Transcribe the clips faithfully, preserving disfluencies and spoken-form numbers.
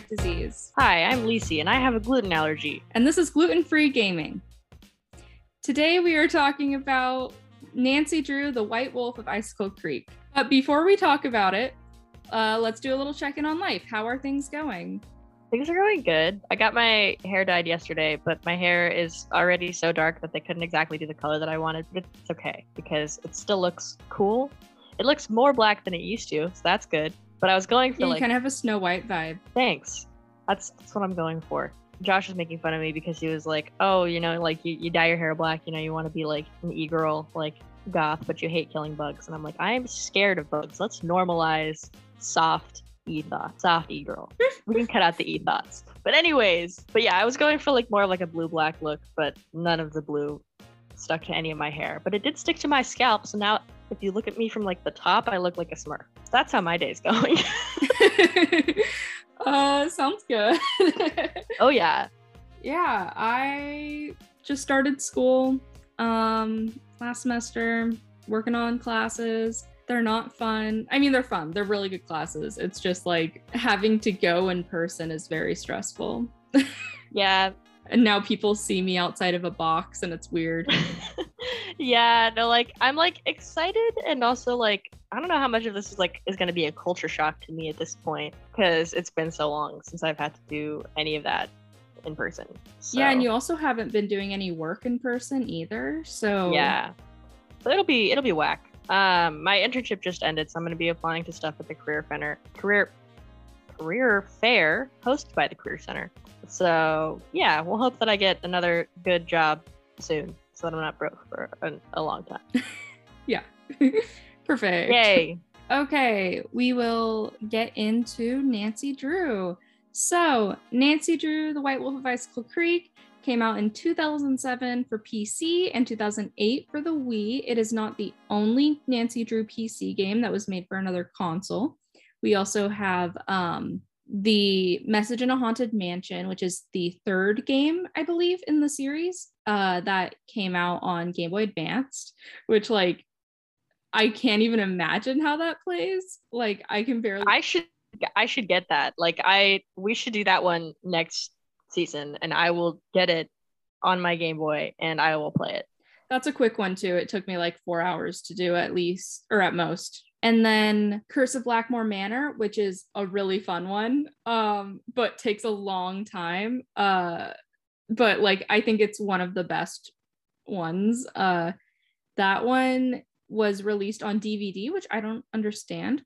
celiac disease. Hi, I'm Lisey, and I have a gluten allergy. And this is Gluten-Free Gaming. Today we are talking about Nancy Drew, the White Wolf of Icicle Creek. But before we talk about it, uh, let's do a little check-in on life. How are things going? Things are going good. I got my hair dyed yesterday, but my hair is already so dark that they couldn't exactly do the color that I wanted, but it's okay because it still looks cool. It looks more black than it used to, so that's good. But I was going for yeah, you like- You kind of have a Snow White vibe. Thanks. That's, that's what I'm going for. Josh was making fun of me because he was like, oh, you know, like you, you dye your hair black, you know, you want to be like an e-girl, like goth, but you hate killing bugs. And I'm like, I am scared of bugs. Let's normalize soft e-thought, soft e-girl. We can cut out the e-thoughts. But anyways, but yeah, I was going for like more of like a blue-black look, but none of the blue stuck to any of my hair. But it did stick to my scalp, so now if you look at me from like the top, I look like a Smurf. That's how my day's going. Uh, sounds good. Oh, yeah. Yeah, I just started school um, last semester, working on classes. They're not fun. I mean, they're fun. They're really good classes. It's just like having to go in person is very stressful. Yeah. And now people see me outside of a box and it's weird. Yeah, no, like I'm like excited and also like I don't know how much of this is like is going to be a culture shock to me at this point because it's been so long since I've had to do any of that in person. So. Yeah, and you also haven't been doing any work in person either. So yeah, so it'll be it'll be whack. Um, my internship just ended, so I'm going to be applying to stuff at the Career Center, Career Career Fair hosted by the Career Center. So yeah, we'll hope that I get another good job soon, so that I'm not broke for a, a long time. Yeah. Perfect. Yay. Okay, we will get into Nancy Drew. So Nancy Drew, the White Wolf of Icicle Creek, came out in two thousand seven for P C and two thousand eight for the Wii. It is not the only Nancy Drew P C game that was made for another console. We also have um, the Message in a Haunted Mansion, which is the third game, I believe, in the series uh, that came out on Game Boy Advance, which like, I can't even imagine how that plays. Like I can barely. I should, I should get that. Like I, we should do that one next season and I will get it on my Game Boy and I will play it. That's a quick one too. It took me like four hours to do at least, or at most. And then Curse of Blackmore Manor, which is a really fun one, um, but takes a long time. Uh, but like, I think it's one of the best ones. Uh, that one was released on D V D, which I don't understand.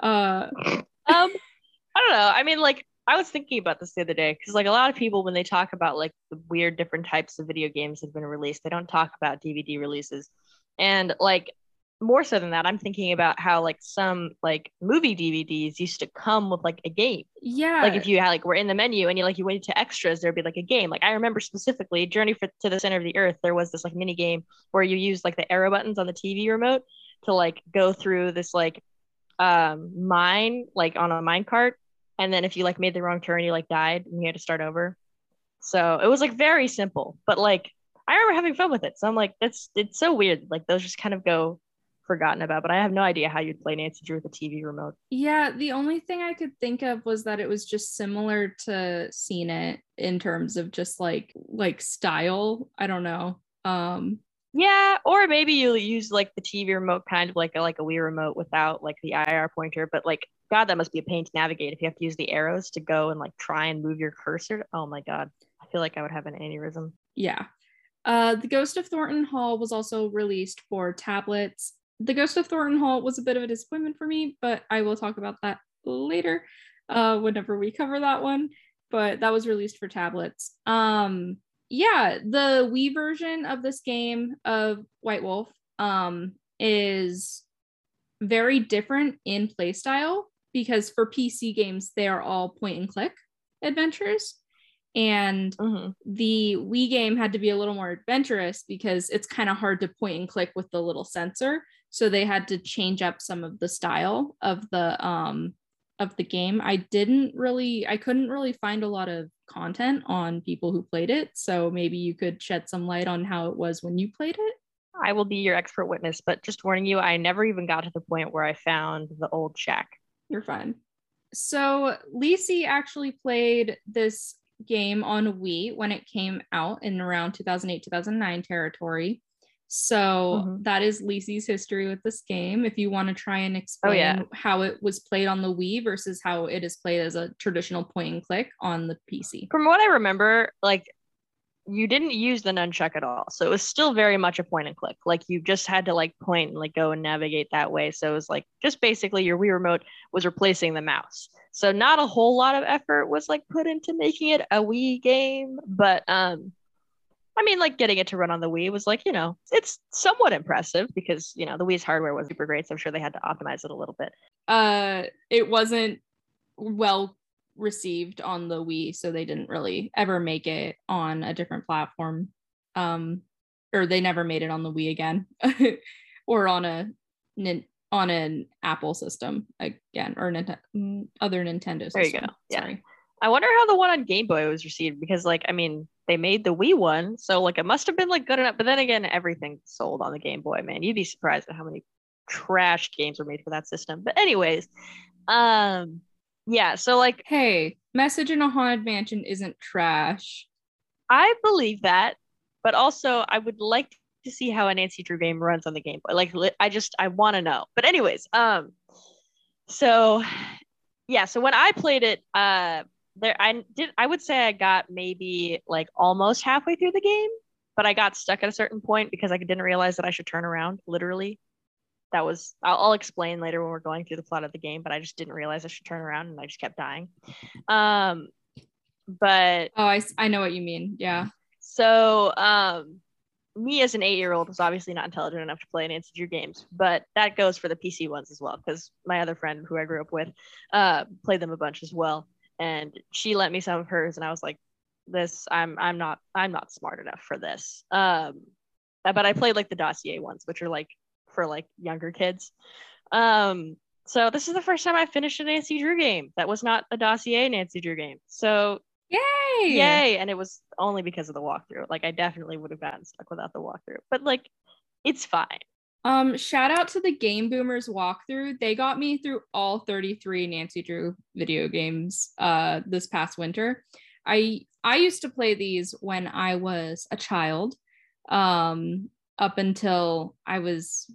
uh, um, I don't know. I mean, like, I was thinking about this the other day because like a lot of people when they talk about like the weird different types of video games that have been released, they don't talk about D V D releases. And like more so than that, I'm thinking about how like some like movie D V Ds used to come with like a game. Yeah. Like if you had like were in the menu and you like you went to extras, there'd be like a game. Like I remember specifically Journey for, to the Center of the Earth, there was this like mini game where you used like the arrow buttons on the T V remote to like go through this like um mine like on a mine cart. And then if you like made the wrong turn, you like died and you had to start over. So it was like very simple, but like, I remember having fun with it. So I'm like, that's, it's so weird. Like those just kind of go forgotten about, but I have no idea how you'd play Nancy Drew with a T V remote. Yeah. The only thing I could think of was that it was just similar to Seen It in terms of just like, like style. I don't know. Um, Yeah, or maybe you use like the T V remote, kind of like a, like a Wii remote without like the I R pointer. But like, God, that must be a pain to navigate if you have to use the arrows to go and like try and move your cursor. Oh my God, I feel like I would have an aneurysm. Yeah. Uh, The Ghost of Thornton Hall was also released for tablets. The Ghost of Thornton Hall was a bit of a disappointment for me, but I will talk about that later uh, whenever we cover that one. But that was released for tablets. Um. Yeah, the Wii version of this game of White Wolf um, is very different in playstyle because for P C games, they are all point and click adventures. And uh-huh. the Wii game had to be a little more adventurous because it's kind of hard to point and click with the little sensor. So they had to change up some of the style of the um, of the game. I didn't really, I couldn't really find a lot of content on people who played it, so maybe you could shed some light on how it was when you played it. I will be your expert witness, but just warning you, I never even got to the point where I found the old shack. You're fine. so Lisey actually played this game on Wii when it came out in around two thousand eight, two thousand nine territory. So mm-hmm. that is Lisey's history with this game. If you want to try and explain oh, yeah. how it was played on the Wii versus how it is played as a traditional point and click on the P C. From what I remember, like, you didn't use the nunchuck at all. So it was still very much a point and click. Like, you just had to like point and like go and navigate that way. So it was like just basically your Wii remote was replacing the mouse. So not a whole lot of effort was like put into making it a Wii game, but um I mean, like, getting it to run on the Wii was like, you know, it's somewhat impressive because, you know, the Wii's hardware was super great. So I'm sure they had to optimize it a little bit. Uh, it wasn't well received on the Wii, so they didn't really ever make it on a different platform. Um, or they never made it on the Wii again or on a on an Apple system again or Nint- other Nintendo system. There you go. Yeah. Sorry. I wonder how the one on Game Boy was received because, like, I mean, they made the Wii one, so like it must have been like good enough. But then again, everything sold on the Game Boy, man. You'd be surprised at how many trash games were made for that system. But anyways, um, yeah. So like, hey, Message in a Haunted Mansion isn't trash. I believe that, but also I would like to see how a Nancy Drew game runs on the Game Boy. Like, I just I want to know. But anyways, um, so yeah. So when I played it, uh. There, I did. I would say I got maybe like almost halfway through the game, but I got stuck at a certain point because I didn't realize that I should turn around. Literally, that was. I'll, I'll explain later when we're going through the plot of the game, but I just didn't realize I should turn around, and I just kept dying. Um, but oh, I I know what you mean. Yeah. So um, me as an eight-year-old was obviously not intelligent enough to play Nancy Drew games, but that goes for the P C ones as well because my other friend who I grew up with uh, played them a bunch as well. And she lent me some of hers, and I was like, "This, I'm, I'm not, I'm not smart enough for this." Um, but I played like the dossier ones, which are like for like younger kids. Um, so this is the first time I finished a Nancy Drew game that was not a dossier Nancy Drew game. So yay, yay! And it was only because of the walkthrough. Like, I definitely would have gotten stuck without the walkthrough, but like, it's fine. Um, shout out to the Game Boomers walkthrough. They got me through all thirty-three Nancy Drew video games uh, this past winter. I I used to play these when I was a child, um, up until I was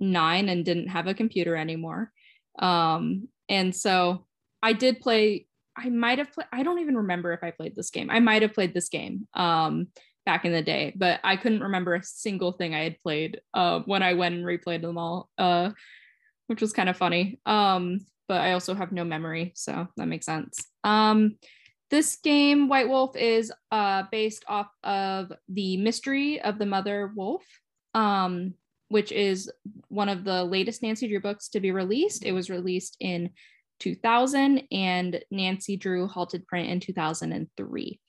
nine and didn't have a computer anymore. Um, and so I did play. I might have played. I don't even remember if I played this game. I might have played this game. Um, back in the day, but I couldn't remember a single thing I had played uh, when I went and replayed them all, uh, which was kind of funny. Um, but I also have no memory, so that makes sense. Um, this game, White Wolf, is uh, based off of The Mystery of the Mother Wolf, um, which is one of the latest Nancy Drew books to be released. It was released in two thousand and Nancy Drew halted print in two thousand three.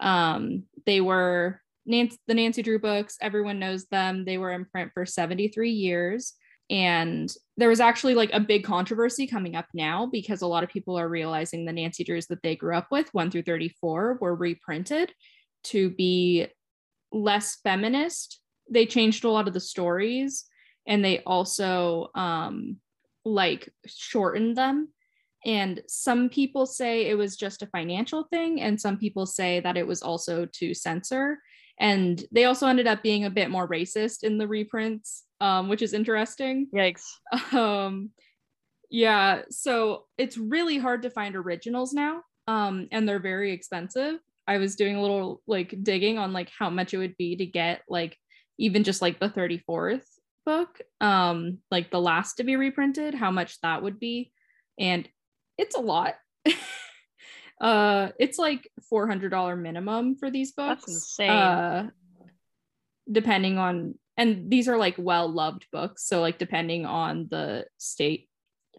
Um, they were Nancy, the Nancy Drew books, everyone knows them. They were in print for seventy-three years. And there was actually like a big controversy coming up now because a lot of people are realizing the Nancy Drews that they grew up with, one through thirty-four, were reprinted to be less feminist. They changed a lot of the stories and they also um, like shortened them. And some people say it was just a financial thing. And some people say that it was also to censor. And they also ended up being a bit more racist in the reprints, um, which is interesting. Yikes. Um, yeah. So it's really hard to find originals now. Um, and they're very expensive. I was doing a little like digging on like how much it would be to get like even just like the thirty-fourth book, um, like the last to be reprinted, how much that would be. And it's a lot. uh, it's like four hundred dollars minimum for these books. That's insane. Uh, depending on, and these are like well-loved books. So like depending on the state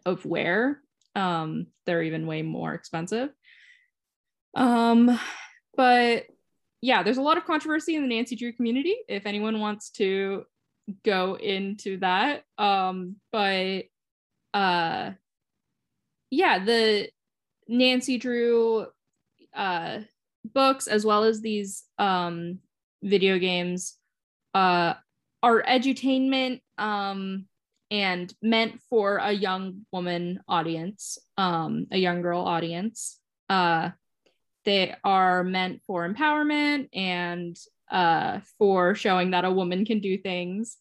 of where, um, they're even way more expensive. Um, but yeah, there's a lot of controversy in the Nancy Drew community, if anyone wants to go into that. Um, but, uh, yeah, the Nancy Drew uh, books, as well as these um, video games, uh, are edutainment, um, and meant for a young woman audience, um, a young girl audience. Uh, they are meant for empowerment and uh, for showing that a woman can do things,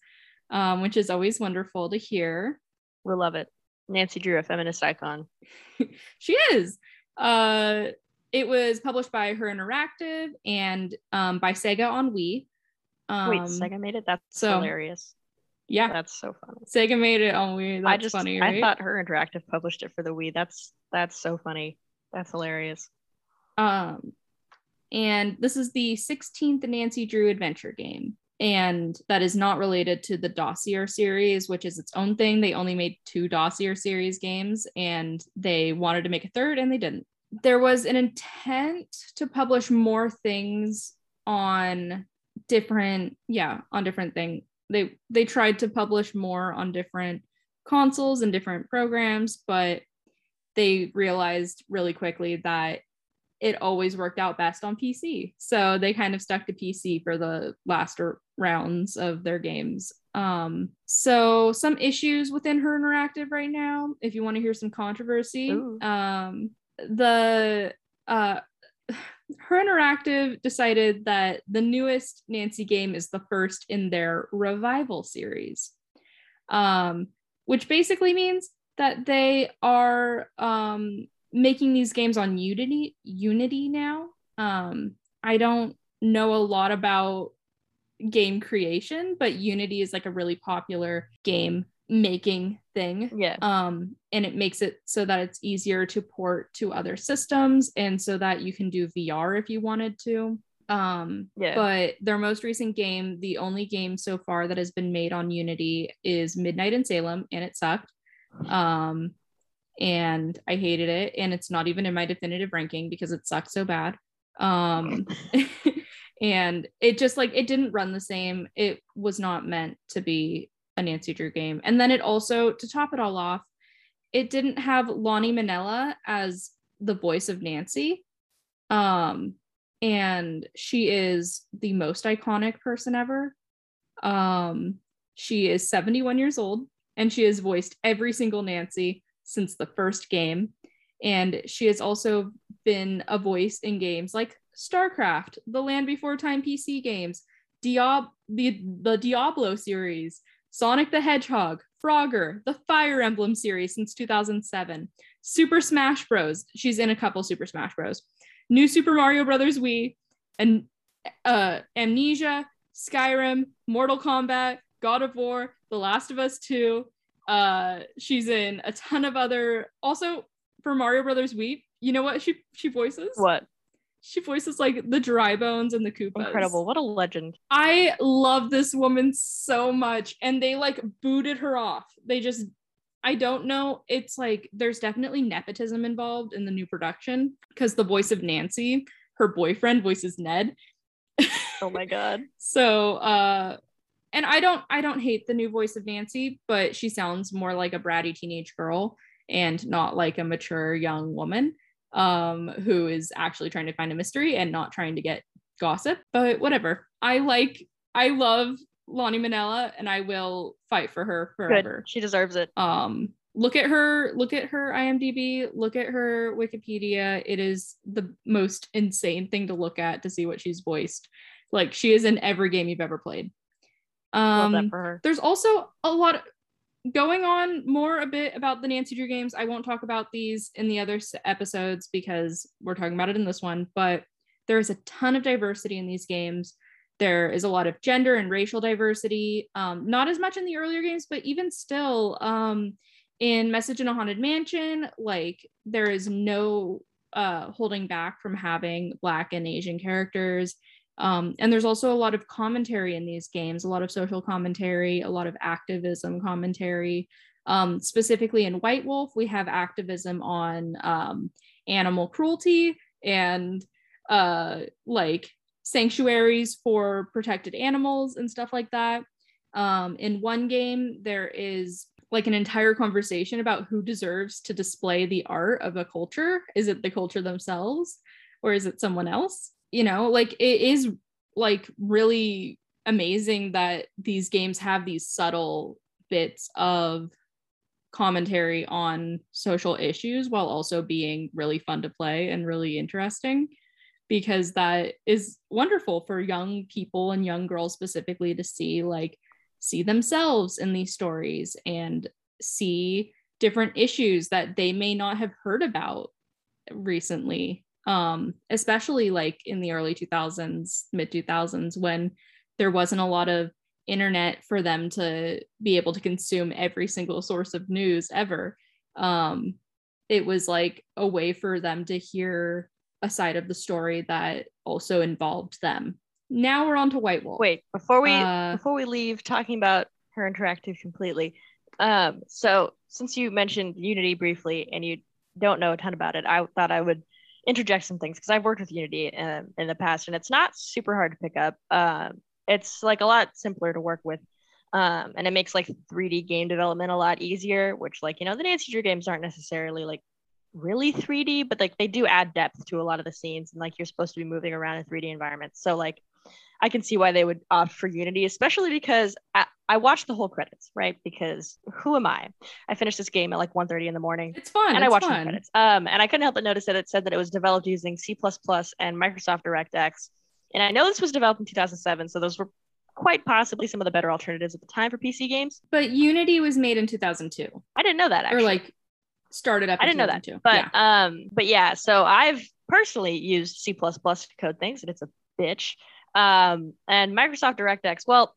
um, which is always wonderful to hear. We love it. Nancy Drew, a feminist icon. She is. Uh, it was published by Her Interactive and um, by Sega on Wii. Um, Wait, Sega made it? That's so hilarious. Yeah, that's so funny. Sega made it on Wii. That's I just, funny, right? I thought Her Interactive published it for the Wii. That's that's so funny. That's hilarious. Um, and this is the sixteenth Nancy Drew adventure game, and that is not related to the Dossier series, which is its own thing. They only made two Dossier series games, and they wanted to make a third, and they didn't. There was an intent to publish more things on different, yeah, on different things. They they tried to publish more on different consoles and different programs, but they realized really quickly that it always worked out best on P C. So they kind of stuck to P C for the last r- rounds of their games. Um, so some issues within Her Interactive right now, if you want to hear some controversy. Um, the uh, Her Interactive decided that the newest Nancy game is the first in their revival series, um, which basically means that they are um, making these games on Unity, Unity now. Um, I don't know a lot about game creation, but Unity is like a really popular game making thing. Yeah. Um, and it makes it so that it's easier to port to other systems and so that you can do V R if you wanted to. Um, yeah. But their most recent game, the only game so far that has been made on Unity, is Midnight in Salem, and it sucked. Um, and I hated it, and it's not even in my definitive ranking because it sucked so bad. Um, and it just like, it didn't run the same. It was not meant to be a Nancy Drew game. And then it also, to top it all off, it didn't have Lonnie Manella as the voice of Nancy. Um, and she is the most iconic person ever. Um, she is seventy-one years old, and she has voiced every single Nancy since the first game. And she has also been a voice in games like StarCraft, the Land Before Time P C games, Diab- the, the Diablo series, Sonic the Hedgehog, Frogger, the Fire Emblem series since two thousand seven, Super Smash Bros. She's in a couple Super Smash Bros. New Super Mario Brothers Wii, and uh, Amnesia, Skyrim, Mortal Kombat, God of War, The Last of Us two. Uh, she's in a ton of other. Also, for Mario Brothers Wii, you know what she she voices? What? She voices like the Dry Bones and the Koopas. Incredible. What a legend. I love this woman so much. And they like booted her off. They just, I don't know. It's like, there's definitely nepotism involved in the new production because the voice of Nancy, her boyfriend, voices Ned. Oh my God. So, uh, and I don't, I don't hate the new voice of Nancy, but she sounds more like a bratty teenage girl and not like a mature young woman. Um, who is actually trying to find a mystery and not trying to get gossip, but whatever. I like, I love Lonnie Manella, and I will fight for her forever. Good. She deserves it. Um, look at her, look at her IMDb, look at her Wikipedia. It is the most insane thing to look at to see what she's voiced. Like, she is in every game you've ever played. Um, love that for her. There's also a lot of, going on more a bit about the Nancy Drew games. I won't talk about these in the other episodes because we're talking about it in this one, but there is a ton of diversity in these games. There is a lot of gender and racial diversity, um, not as much in the earlier games, but even still, um, in Message in a Haunted Mansion, like, there is no uh, holding back from having Black and Asian characters. Um, and there's also a lot of commentary in these games, a lot of social commentary, a lot of activism commentary. Um, specifically in White Wolf, we have activism on um, animal cruelty and uh, like sanctuaries for protected animals and stuff like that. Um, in one game, there is like an entire conversation about who deserves to display the art of a culture. Is it the culture themselves, or is it someone else? You know, like, it is like really amazing that these games have these subtle bits of commentary on social issues while also being really fun to play and really interesting, because that is wonderful for young people and young girls specifically to see, like, see themselves in these stories and see different issues that they may not have heard about recently, um, especially like in the early two thousands, mid two thousands, when there wasn't a lot of internet for them to be able to consume every single source of news ever. Um, it was like a way for them to hear a side of the story that also involved them. Now we're on to White Wolf. Wait, before we uh, before we leave talking about Her Interactive completely, um, so since you mentioned Unity briefly and you don't know a ton about it, I thought I would interject some things because I've worked with Unity um, in the past, and it's not super hard to pick up. Um, it's like a lot simpler to work with, um, and it makes like three D game development a lot easier, which, like, you know, the Nancy Drew games aren't necessarily like really three D, but like they do add depth to a lot of the scenes, and like you're supposed to be moving around in three D environments. So like I can see why they would opt for Unity, especially because I, I watched the whole credits, right? Because who am I? I finished this game at like one thirty in the morning. It's fun. And it's I watched fun. the credits. Um, and I couldn't help but notice that it said that it was developed using C plus plus and Microsoft DirectX. And I know this was developed in two thousand seven, so those were quite possibly some of the better alternatives at the time for P C games. But Unity was made in two thousand two. I didn't know that, actually. Or like started up in I didn't know that. But, yeah. Um, but yeah, so I've personally used C plus plus to code things, and it's a bitch. Um, and Microsoft DirectX, well,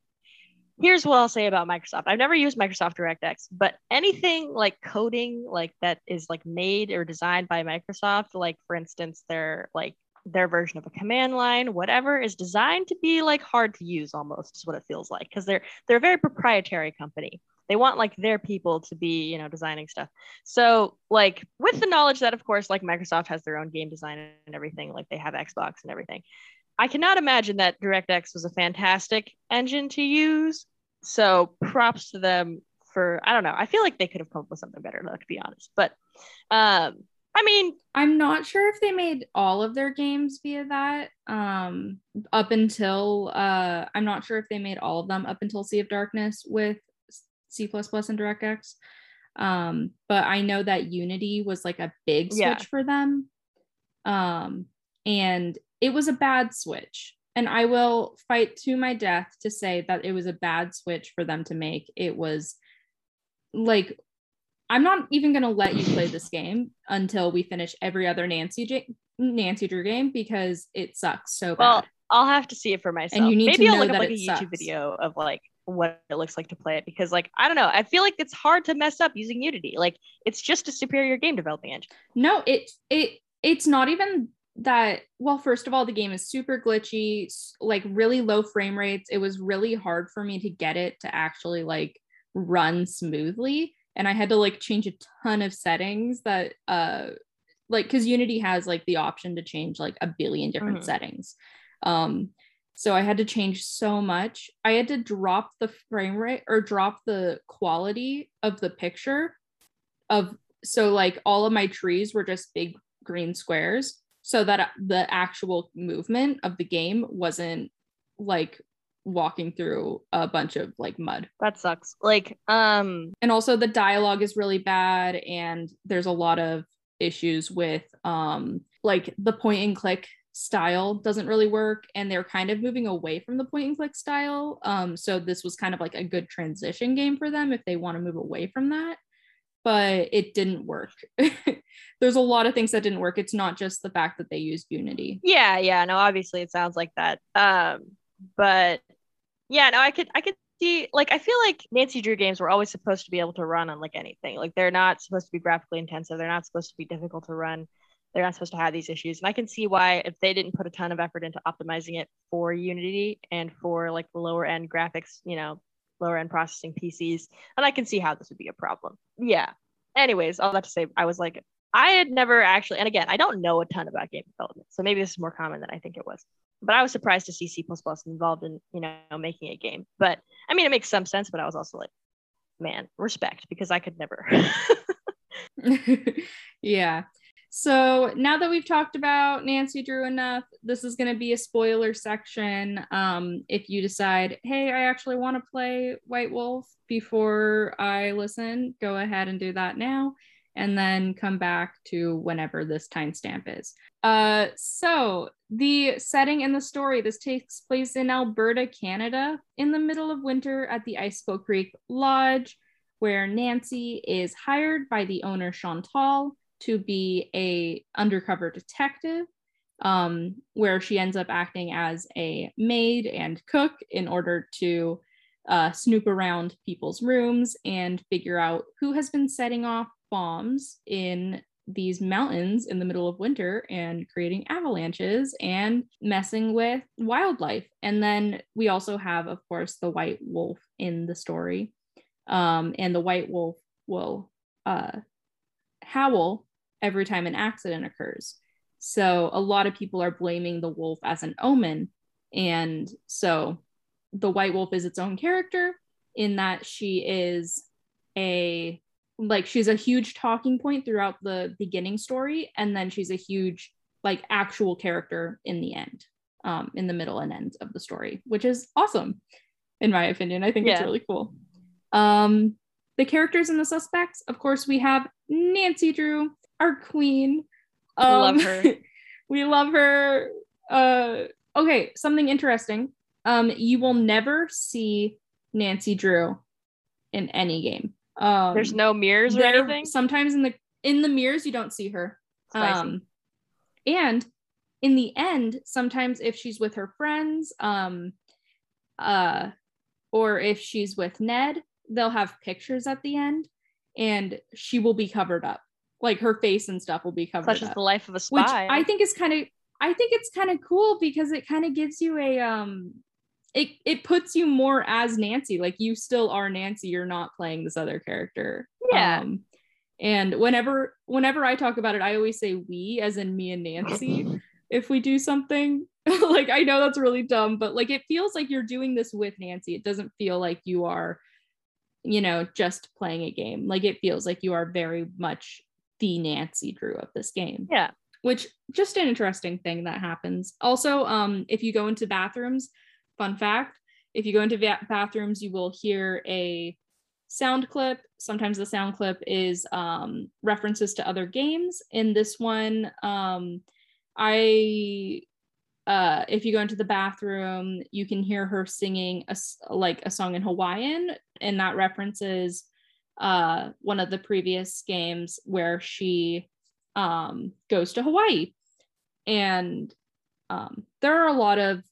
here's what I'll say about Microsoft. I've never used Microsoft DirectX, but anything like coding, like that is like made or designed by Microsoft, like for instance, their like their version of a command line, whatever, is designed to be like hard to use almost, is what it feels like, because they're they're a very proprietary company. They want like their people to be, you know, designing stuff. So like with the knowledge that, of course, like Microsoft has their own game design and everything, like they have Xbox and everything, I cannot imagine that DirectX was a fantastic engine to use. So props to them for, I don't know. I feel like they could have come up with something better, though, to be honest. But um, I mean, I'm not sure if they made all of their games via that um, up until, uh, I'm not sure if they made all of them up until Sea of Darkness with C plus plus and DirectX. Um, but I know that Unity was like a big switch yeah. for them. Um, and it was a bad switch, and I will fight to my death to say that it was a bad switch for them to make. It was like, I'm not even going to let you play this game until we finish every other Nancy J- Nancy Drew game, because it sucks so bad. Well, I'll have to see it for myself. And you need Maybe to I'll look up like a sucks. YouTube video of like what it looks like to play it, because like, I don't know, I feel like it's hard to mess up using Unity. Like, it's just a superior game developing engine. No, it it it's not even that. Well, first of all, the game is super glitchy, like really low frame rates. It was really hard for me to get it to actually like run smoothly, and I had to like change a ton of settings that uh like, because Unity has like the option to change like a billion different mm-hmm. settings, um so I had to change so much. I had to drop the frame rate or drop the quality of the picture of, so like all of my trees were just big green squares, so that the actual movement of the game wasn't like walking through a bunch of like mud. That sucks. Like, um, and also the dialogue is really bad, and there's a lot of issues with um, like the point and click style doesn't really work, and they're kind of moving away from the point and click style. Um, so this was kind of like a good transition game for them if they want to move away from that. But it didn't work. There's a lot of things that didn't work. It's not just the fact that they used Unity. Yeah, yeah, no, obviously it sounds like that. Um, but yeah, no, I could, I could see, like, I feel like Nancy Drew games were always supposed to be able to run on like anything. Like, they're not supposed to be graphically intensive. They're not supposed to be difficult to run. They're not supposed to have these issues. And I can see why, if they didn't put a ton of effort into optimizing it for Unity and for like lower end graphics, you know, lower end processing P Cs, and I can see how this would be a problem. Yeah. Anyways, all that to say, I was like, I had never actually, and again, I don't know a ton about game development, so maybe this is more common than I think it was, but I was surprised to see C plus plus involved in, you know, making a game. But I mean, it makes some sense, but I was also like, man, respect, because I could never. Yeah. So now that we've talked about Nancy Drew enough, this is going to be a spoiler section. Um, if you decide, hey, I actually want to play White Wolf before I listen, go ahead and do that now, and then come back to whenever this timestamp is. Uh, so the setting in the story, this takes place in Alberta, Canada, in the middle of winter at the Icicle Creek Lodge, where Nancy is hired by the owner Chantal to be a undercover detective, um, where she ends up acting as a maid and cook in order to uh, snoop around people's rooms and figure out who has been setting off bombs in these mountains in the middle of winter and creating avalanches and messing with wildlife. And then we also have, of course, the White Wolf in the story. Um, and the White Wolf will uh, howl every time an accident occurs. So a lot of people are blaming the wolf as an omen. And so the White Wolf is its own character in that she is a like she's a huge talking point throughout the beginning story, and then she's a huge like actual character in the end, um, in the middle and end of the story, which is awesome in my opinion. I think yeah. It's really cool. Um, the characters and the suspects, of course, we have Nancy Drew, our queen. Um, I love her. We love her. Uh, okay, something interesting. Um, you will never see Nancy Drew in any game. Um, there's no mirrors or anything? Sometimes in the in the mirrors you don't see her. Um, and in the end, sometimes if she's with her friends, um, uh, or if she's with Ned, they'll have pictures at the end, and she will be covered up, like her face and stuff will be covered up. Such is the life of a spy. Which I think is kind of I think it's kind of cool because it kind of gives you a um. It it puts you more as Nancy, like you still are Nancy. You're not playing this other character. Yeah. Um, and whenever whenever I talk about it, I always say we, as in me and Nancy. If we do something, like I know that's really dumb, but like it feels like you're doing this with Nancy. It doesn't feel like you are, you know, just playing a game. Like it feels like you are very much the Nancy Drew of this game. Yeah. Which just an interesting thing that happens. Also, um, if you go into bathrooms. Fun fact, if you go into va- bathrooms, you will hear a sound clip. Sometimes the sound clip is um, references to other games. In this one, um, I, uh, if you go into the bathroom, you can hear her singing a, like a song in Hawaiian, and that references uh, one of the previous games where she um, goes to Hawaii. And um, there are a lot of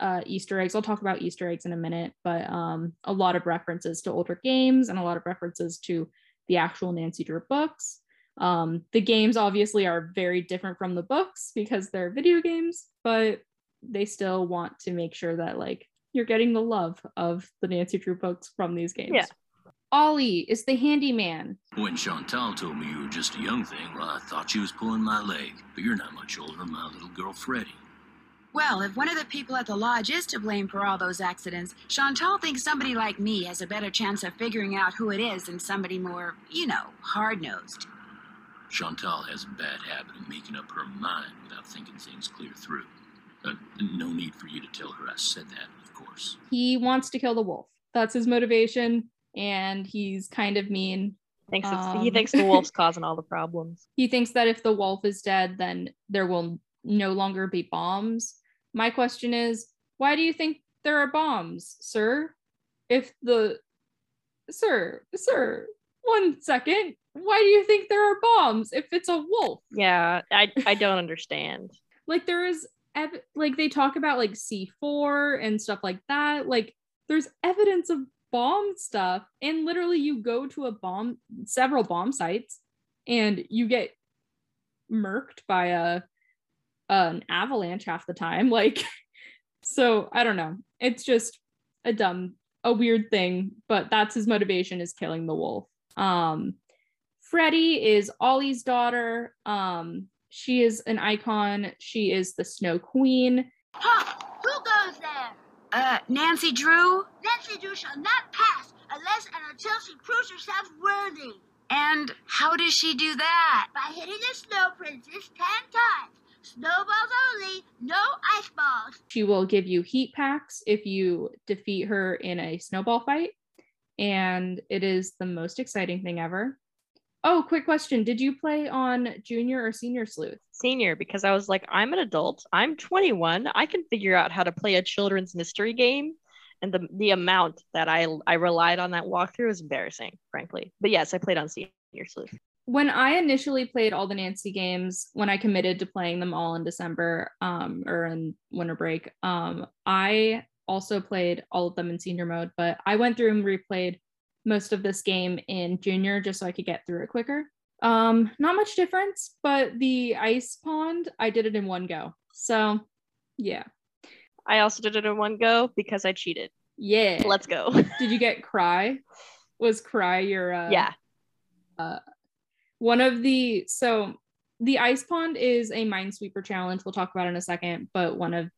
Uh, Easter eggs. I'll talk about Easter eggs in a minute, but um, a lot of references to older games and a lot of references to the actual Nancy Drew books. Um, the games obviously are very different from the books because they're video games, but they still want to make sure that like you're getting the love of the Nancy Drew books from these games. Yeah. Ollie is the handyman. When Chantal told me you were just a young thing, well, I thought she was pulling my leg, but you're not much older than my little girl Freddie. Well, if one of the people at the lodge is to blame for all those accidents, Chantal thinks somebody like me has a better chance of figuring out who it is than somebody more, you know, hard-nosed. Chantal has a bad habit of making up her mind without thinking things clear through. Uh, no need for you to tell her I said that, of course. He wants to kill the wolf. That's his motivation, and he's kind of mean. Thinks it's, um, he thinks the wolf's causing all the problems. He thinks that if the wolf is dead, then there will no longer be bombs. My question is, why do you think there are bombs, sir? If the... Sir, sir, one second. Why do you think there are bombs if it's a wolf? Yeah, I I don't understand. Like, there is... Ev- like, they talk about, like, C four and stuff like that. Like, there's evidence of bomb stuff. And literally, you go to a bomb... Several bomb sites, and you get murked by a... Uh, an avalanche half the time, like, so I don't know, it's just a dumb a weird thing, but that's his motivation, is killing the wolf. um Freddie is Ollie's daughter. Um she is an icon. She is the snow queen. Pop, who goes there? uh Nancy Drew Nancy Drew shall not pass unless and until she proves herself worthy. And how does she do that? By hitting the Snow Princess ten times. Snowballs only, no ice balls. She will give you heat packs if you defeat her in a snowball fight. And it is the most exciting thing ever. Oh, quick question. Did you play on Junior or Senior Sleuth? Senior, because I was like, I'm an adult. I'm twenty-one. I can figure out how to play a children's mystery game. And the, the amount that I, I relied on that walkthrough is embarrassing, frankly. But yes, I played on Senior Sleuth. When I initially played all the Nancy games, when I committed to playing them all in December um, or in winter break, um, I also played all of them in senior mode, but I went through and replayed most of this game in junior just so I could get through it quicker. Um, not much difference, but the ice pond, I did it in one go. So yeah. I also did it in one go because I cheated. Yeah. Let's go. Did you get Cry? Was Cry your... Uh, yeah. Uh, one of the... So the ice pond is a Minesweeper challenge. We'll talk about it in a second. But one of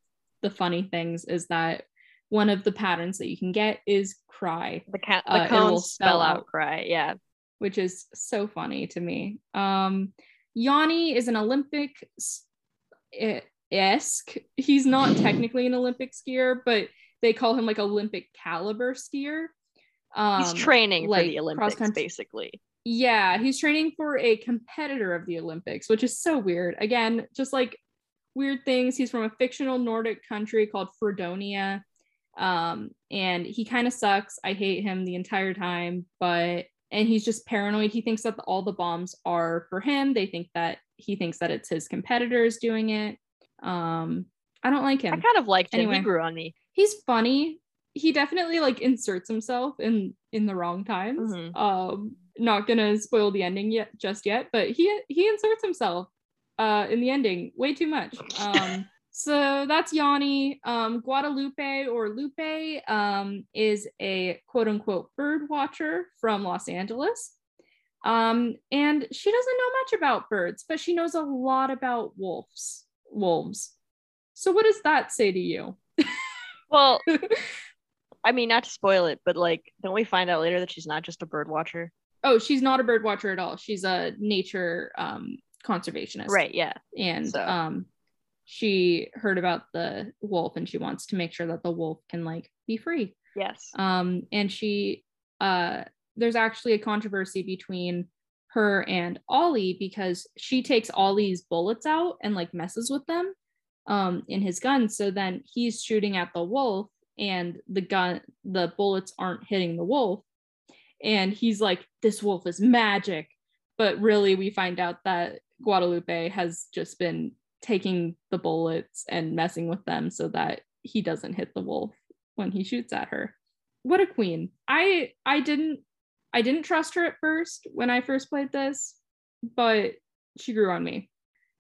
the funny things is that one of the patterns that you can get is Cry. The, ca- the uh, cones will spell, spell out, out Cry. Yeah. Which is so funny to me. Um, Yanni is an Olympic... It, esque. He's not technically an Olympic skier, but they call him like Olympic caliber skier. Um, he's training like for the Olympics, basically. Yeah, he's training for a competitor of the Olympics, which is so weird. Again, just like weird things. He's from a fictional Nordic country called Fredonia, um, and he kind of sucks. I hate him the entire time, but and he's just paranoid. He thinks that the, all the bombs are for him. They think that he thinks that it's his competitors doing it. Um, I don't like him. I kind of liked him. Anyway, he grew on me. He's funny. He definitely like inserts himself in in the wrong times. Mm-hmm. Um, not gonna spoil the ending yet, just yet. But he he inserts himself uh in the ending way too much. Um, so that's Yanni. Um, Guadalupe or Lupe um is a quote unquote bird watcher from Los Angeles. Um, and she doesn't know much about birds, but she knows a lot about wolves. Wolves. So what does that say to you? Well, I mean, not to spoil it, but like, don't we find out later that she's not just a bird watcher? Oh, she's not a bird watcher at all. She's a nature um, conservationist. Right, yeah. And so. um, she heard about the wolf and she wants to make sure that the wolf can like be free. Yes. Um, and she, uh, there's actually a controversy between her and Ollie because she takes Ollie's bullets out and like messes with them um in his gun, so then he's shooting at the wolf and the gun the bullets aren't hitting the wolf and he's like, this wolf is magic, but really we find out that Guadalupe has just been taking the bullets and messing with them so that he doesn't hit the wolf when he shoots at her. What a queen. I I didn't I didn't trust her at first when I first played this, but she grew on me.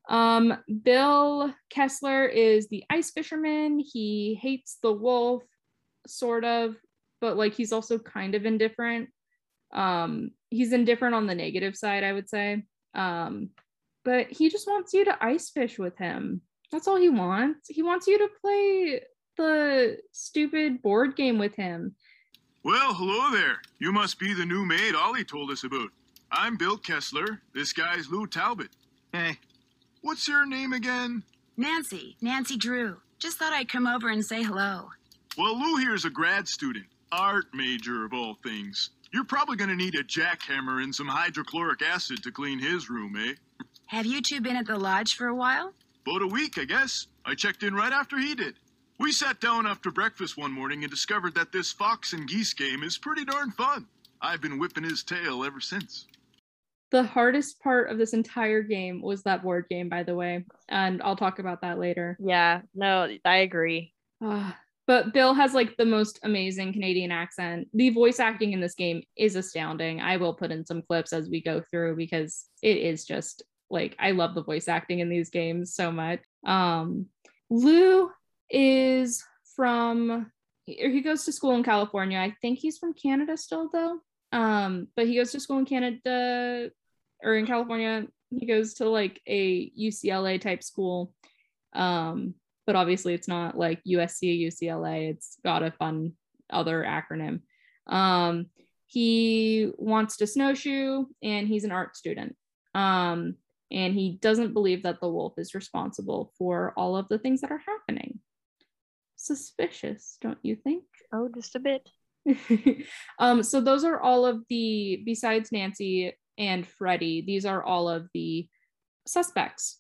Um, Bill Kessler is the ice fisherman. He hates the wolf, sort of, but like he's also kind of indifferent. Um, he's indifferent on the negative side, I would say. Um, but he just wants you to ice fish with him. That's all he wants. He wants you to play the stupid board game with him. Well, hello there. You must be the new maid Ollie told us about. I'm Bill Kessler. This guy's Lou Talbot. Hey. What's your name again? Nancy. Nancy Drew. Just thought I'd come over and say hello. Well, Lou here's a grad student. Art major of all things. You're probably going to need a jackhammer and some hydrochloric acid to clean his room, eh? Have you two been at the lodge for a while? About a week, I guess. I checked in right after he did. We sat down after breakfast one morning and discovered that this fox and geese game is pretty darn fun. I've been whipping his tail ever since. The hardest part of this entire game was that board game, by the way, and I'll talk about that later. Yeah, no, I agree. Uh, but Bill has like the most amazing Canadian accent. The voice acting in this game is astounding. I will put in some clips as we go through because it is just like, I love the voice acting in these games so much. Um, Lou... is from, he goes to school in California. I think he's from Canada still though. Um, but he goes to school in Canada or in California. He goes to like a U C L A type school. Um, but obviously it's not like U S C, U C L A. It's got a fun other acronym. Um, He wants to snowshoe and he's an art student. Um, and he doesn't believe that the wolf is responsible for all of the things that are happening. Suspicious, don't you think? Oh, just a bit. um, so those are all of the, besides Nancy and Freddie, these are all of the suspects.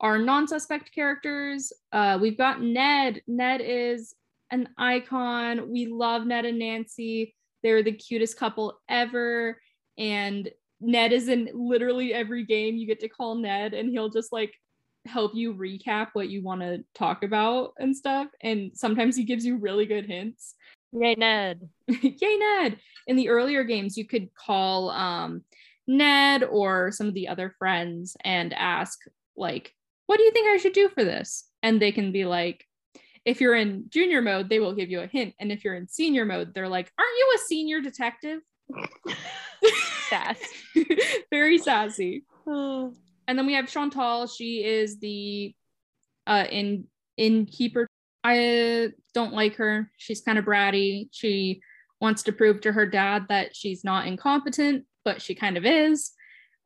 Our non-suspect characters, uh, we've got Ned. Ned is an icon. We love Ned and Nancy. They're the cutest couple ever. And Ned is in literally every game. You get to call Ned and he'll just like help you recap what you want to talk about and stuff. And sometimes he gives you really good hints. Yay, Ned. Yay, Ned. In the earlier games, you could call um, Ned or some of the other friends and ask like, what do you think I should do for this? And they can be like, if you're in junior mode, they will give you a hint. And if you're in senior mode, they're like, aren't you a senior detective? Sass. Very sassy. And then we have Chantal. She is the uh, in innkeeper. I don't like her. She's kind of bratty. She wants to prove to her dad that she's not incompetent, but she kind of is.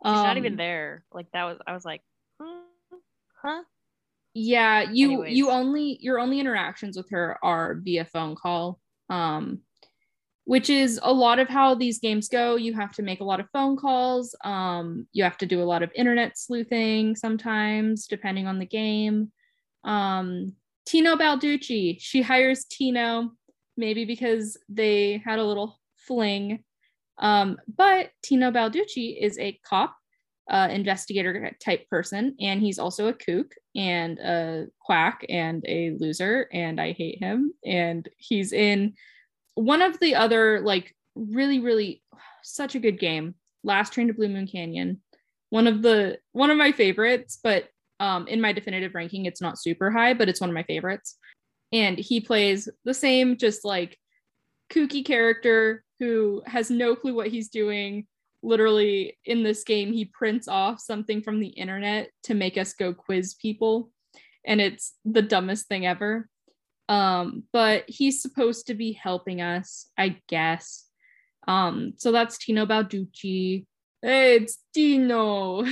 Um, she's not even there. Like that was, I was like, hmm, huh? Yeah, you Anyways. you only your only interactions with her are via phone call, um, which is a lot of how these games go. You have to make a lot of phone calls. Um, you have to do a lot of internet sleuthing sometimes, depending on the game. Um, Tino Balducci, she hires Tino, maybe because they had a little fling. Um, but Tino Balducci is a cop. Uh, investigator type person, and he's also a kook and a quack and a loser, and I hate him. And he's in one of the other like really really such a good game, Last Train to Blue Moon Canyon, one of the one of my favorites, but um in my definitive ranking it's not super high, but it's one of my favorites. And he plays the same just like kooky character who has no clue what he's doing. Literally in this game, he prints off something from the internet to make us go quiz people. And it's the dumbest thing ever. Um, but he's supposed to be helping us, I guess. Um, so that's Tino Balducci. Hey, it's Tino.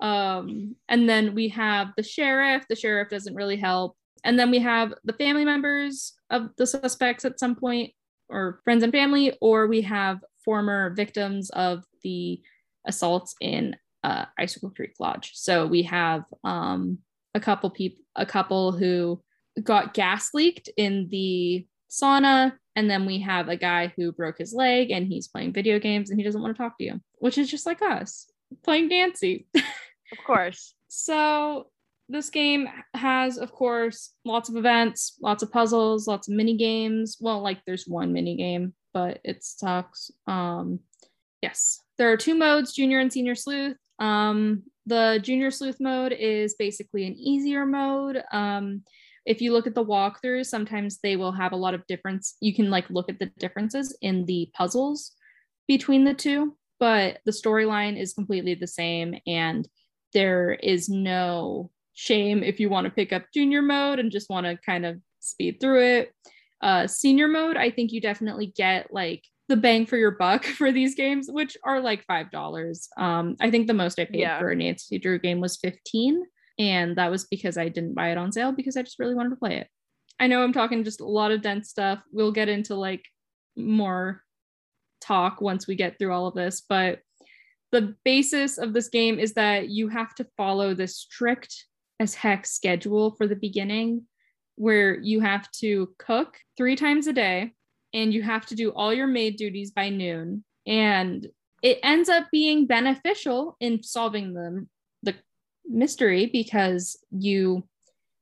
um, and then we have the sheriff. The sheriff doesn't really help. And then we have the family members of the suspects at some point, or friends and family, or we have former victims of the assaults in uh, Icicle Creek Lodge. So we have um, a couple people, a couple who got gas leaked in the sauna, and then we have a guy who broke his leg and he's playing video games and he doesn't want to talk to you, which is just like us playing Nancy. Of course. So this game has, of course, lots of events, lots of puzzles, lots of mini games. Well, like there's one mini game, but it sucks. Um, yes, there are two modes, junior and senior sleuth. Um, the junior sleuth mode is basically an easier mode. Um, if you look at the walkthroughs, sometimes they will have a lot of difference. You can like look at the differences in the puzzles between the two, but the storyline is completely the same. And there is no shame if you want to pick up junior mode and just want to kind of speed through it. Uh, senior mode, I think you definitely get like the bang for your buck for these games, which are like five dollars. Um, I think the most I paid yeah. for a Nancy Drew game was fifteen dollars. And that was because I didn't buy it on sale because I just really wanted to play it. I know I'm talking just a lot of dense stuff. We'll get into like more talk once we get through all of this. But the basis of this game is that you have to follow this strict as heck schedule for the beginning, where you have to cook three times a day and you have to do all your maid duties by noon. And it ends up being beneficial in solving the, the mystery because you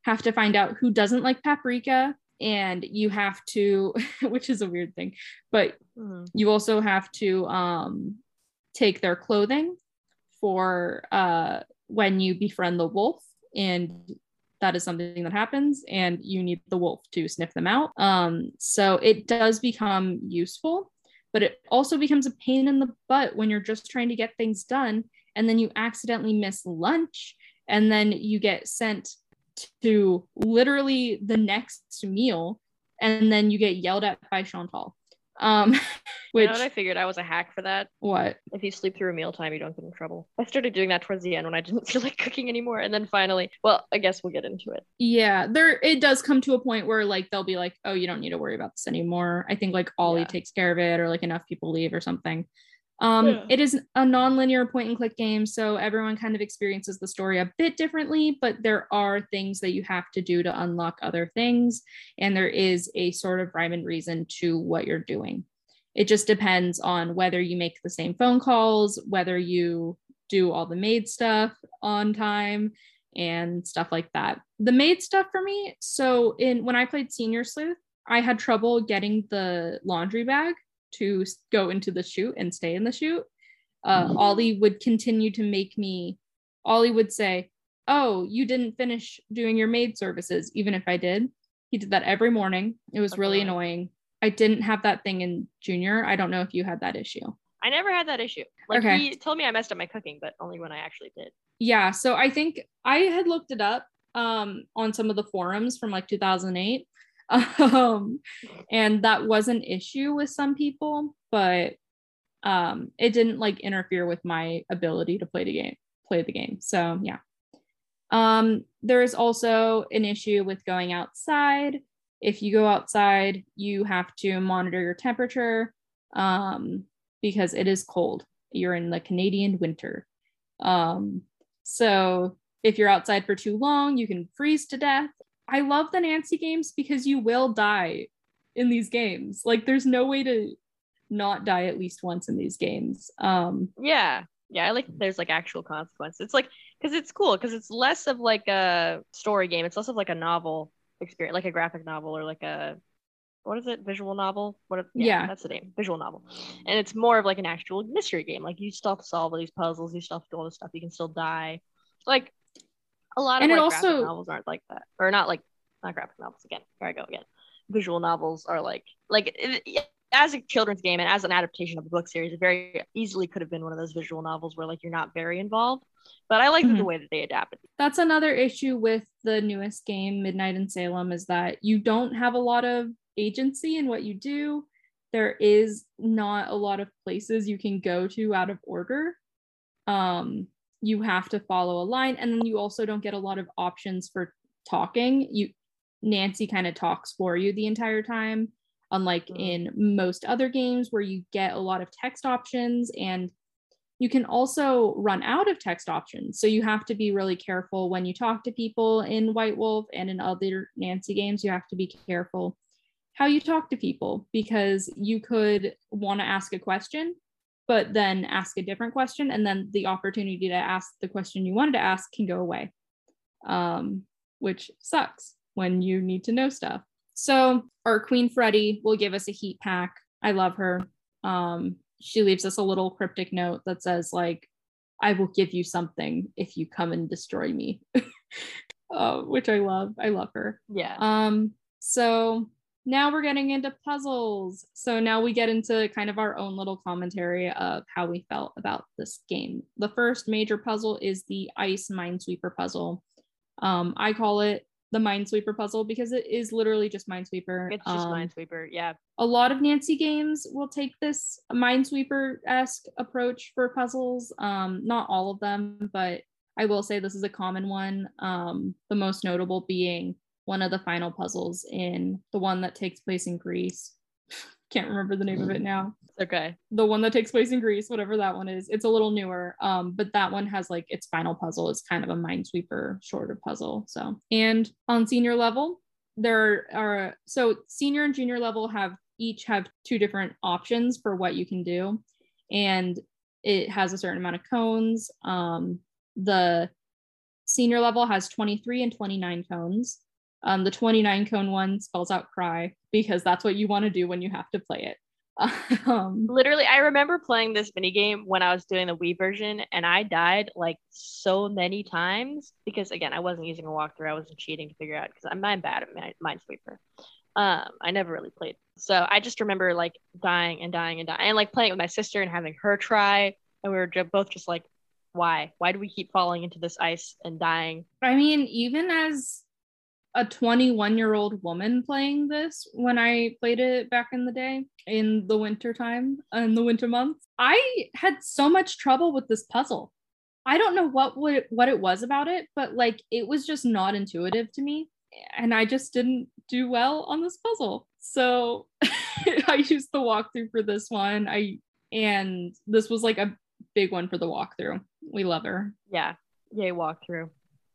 have to find out who doesn't like paprika, and you have to, which is a weird thing, but mm. you also have to um, take their clothing for uh, when you befriend the wolf, and that is something that happens and you need the wolf to sniff them out. Um, so it does become useful, but it also becomes a pain in the butt when you're just trying to get things done and then you accidentally miss lunch and then you get sent to literally the next meal and then you get yelled at by Chantal. Um, which, you know what I figured? I was a hack for that. What? If you sleep through a mealtime, you don't get in trouble. I started doing that towards the end when I didn't feel like cooking anymore. And then finally, well, I guess we'll get into it. Yeah, there, it does come to a point where like, they'll be like, oh, you don't need to worry about this anymore. I think like Ollie yeah. takes care of it, or like enough people leave or something. Um, yeah. It is a non-linear point and click game, so everyone kind of experiences the story a bit differently, but there are things that you have to do to unlock other things, and there is a sort of rhyme and reason to what you're doing. It just depends on whether you make the same phone calls, whether you do all the maid stuff on time, and stuff like that. The maid stuff for me, so in when I played Senior Sleuth, I had trouble getting the laundry bag to go into the chute and stay in the chute. Uh, mm-hmm. Ollie would continue to make me, Ollie would say, oh, you didn't finish doing your maid services, even if I did. He did that every morning. It was okay. really annoying. I didn't have that thing in junior. I don't know if you had that issue. I never had that issue. Like okay. He told me I messed up my cooking, but only when I actually did. Yeah, so I think I had looked it up um, on some of the forums from like two thousand eight. Um, and that was an issue with some people, but um, it didn't like interfere with my ability to play the game, play the game. So yeah. Um, there is also an issue with going outside. If you go outside, you have to monitor your temperature, um, because it is cold. You're in the Canadian winter. Um, so if you're outside for too long, you can freeze to death. I love the Nancy games because you will die in these games. Like, there's no way to not die at least once in these games. Um, yeah. Yeah. I like there's like actual consequences. It's like, because it's cool, because it's less of like a story game. It's less of like a novel experience, like a graphic novel or like a, what is it? Visual novel? What? Yeah, yeah. That's the name. Visual novel. And it's more of like an actual mystery game. Like, you still have to solve all these puzzles. You still have to do all this stuff. You can still die. Like, a lot of and like, it graphic also, novels aren't like that, or not like not graphic novels again. Here I go again. Visual novels are like like it, as a children's game and as an adaptation of a book series, it very easily could have been one of those visual novels where like you're not very involved. But I like mm-hmm. the way that they adapted. That's another issue with the newest game, Midnight in Salem, is that you don't have a lot of agency in what you do. There is not a lot of places you can go to out of order. Um. You have to follow a line, and then you also don't get a lot of options for talking. You, Nancy kind of talks for you the entire time, unlike mm-hmm. in most other games where you get a lot of text options, and you can also run out of text options. So you have to be really careful when you talk to people in White Wolf and in other Nancy games. You have to be careful how you talk to people, because you could want to ask a question, but then ask a different question, and then the opportunity to ask the question you wanted to ask can go away, um, which sucks when you need to know stuff. So our Queen Freddie will give us a heat pack. I love her. Um, she leaves us a little cryptic note that says, like, I will give you something if you come and destroy me, uh, which I love. I love her. Yeah. Um. So... now we're getting into puzzles. So now we get into kind of our own little commentary of how we felt about this game. The first major puzzle is the ice Minesweeper puzzle. Um, I call it the Minesweeper puzzle because it is literally just Minesweeper. It's just um, Minesweeper, yeah. A lot of Nancy games will take this Minesweeper-esque approach for puzzles. Um, not all of them, but I will say this is a common one. Um, the most notable being one of the final puzzles in the one that takes place in Greece. Can't remember the name of it now. Okay. The one that takes place in Greece, whatever that one is. It's a little newer, um, but that one has like its final puzzle. It's kind of a Minesweeper shorter puzzle. So, and on senior level, there are, so senior and junior level have each have two different options for what you can do. And it has a certain amount of cones. Um, the senior level has twenty-three and twenty-nine cones. Um, the twenty-nine cone one spells out cry because that's what you want to do when you have to play it. um, Literally, I remember playing this minigame when I was doing the Wii version, and I died like so many times because, again, I wasn't using a walkthrough. I wasn't cheating to figure out because I'm, I'm bad at Minesweeper. Um, I never really played. So I just remember like dying and dying and dying and like playing it with my sister and having her try. And we were both just like, why? Why do we keep falling into this ice and dying? I mean, even as a twenty-one-year-old woman playing this when I played it back in the day, in the winter time, in the winter months. I had so much trouble with this puzzle. I don't know what would, what it was about it, but like it was just not intuitive to me, and I just didn't do well on this puzzle. So I used the walkthrough for this one. I and this was like a big one for the walkthrough. We love her. Yeah, yay walkthrough.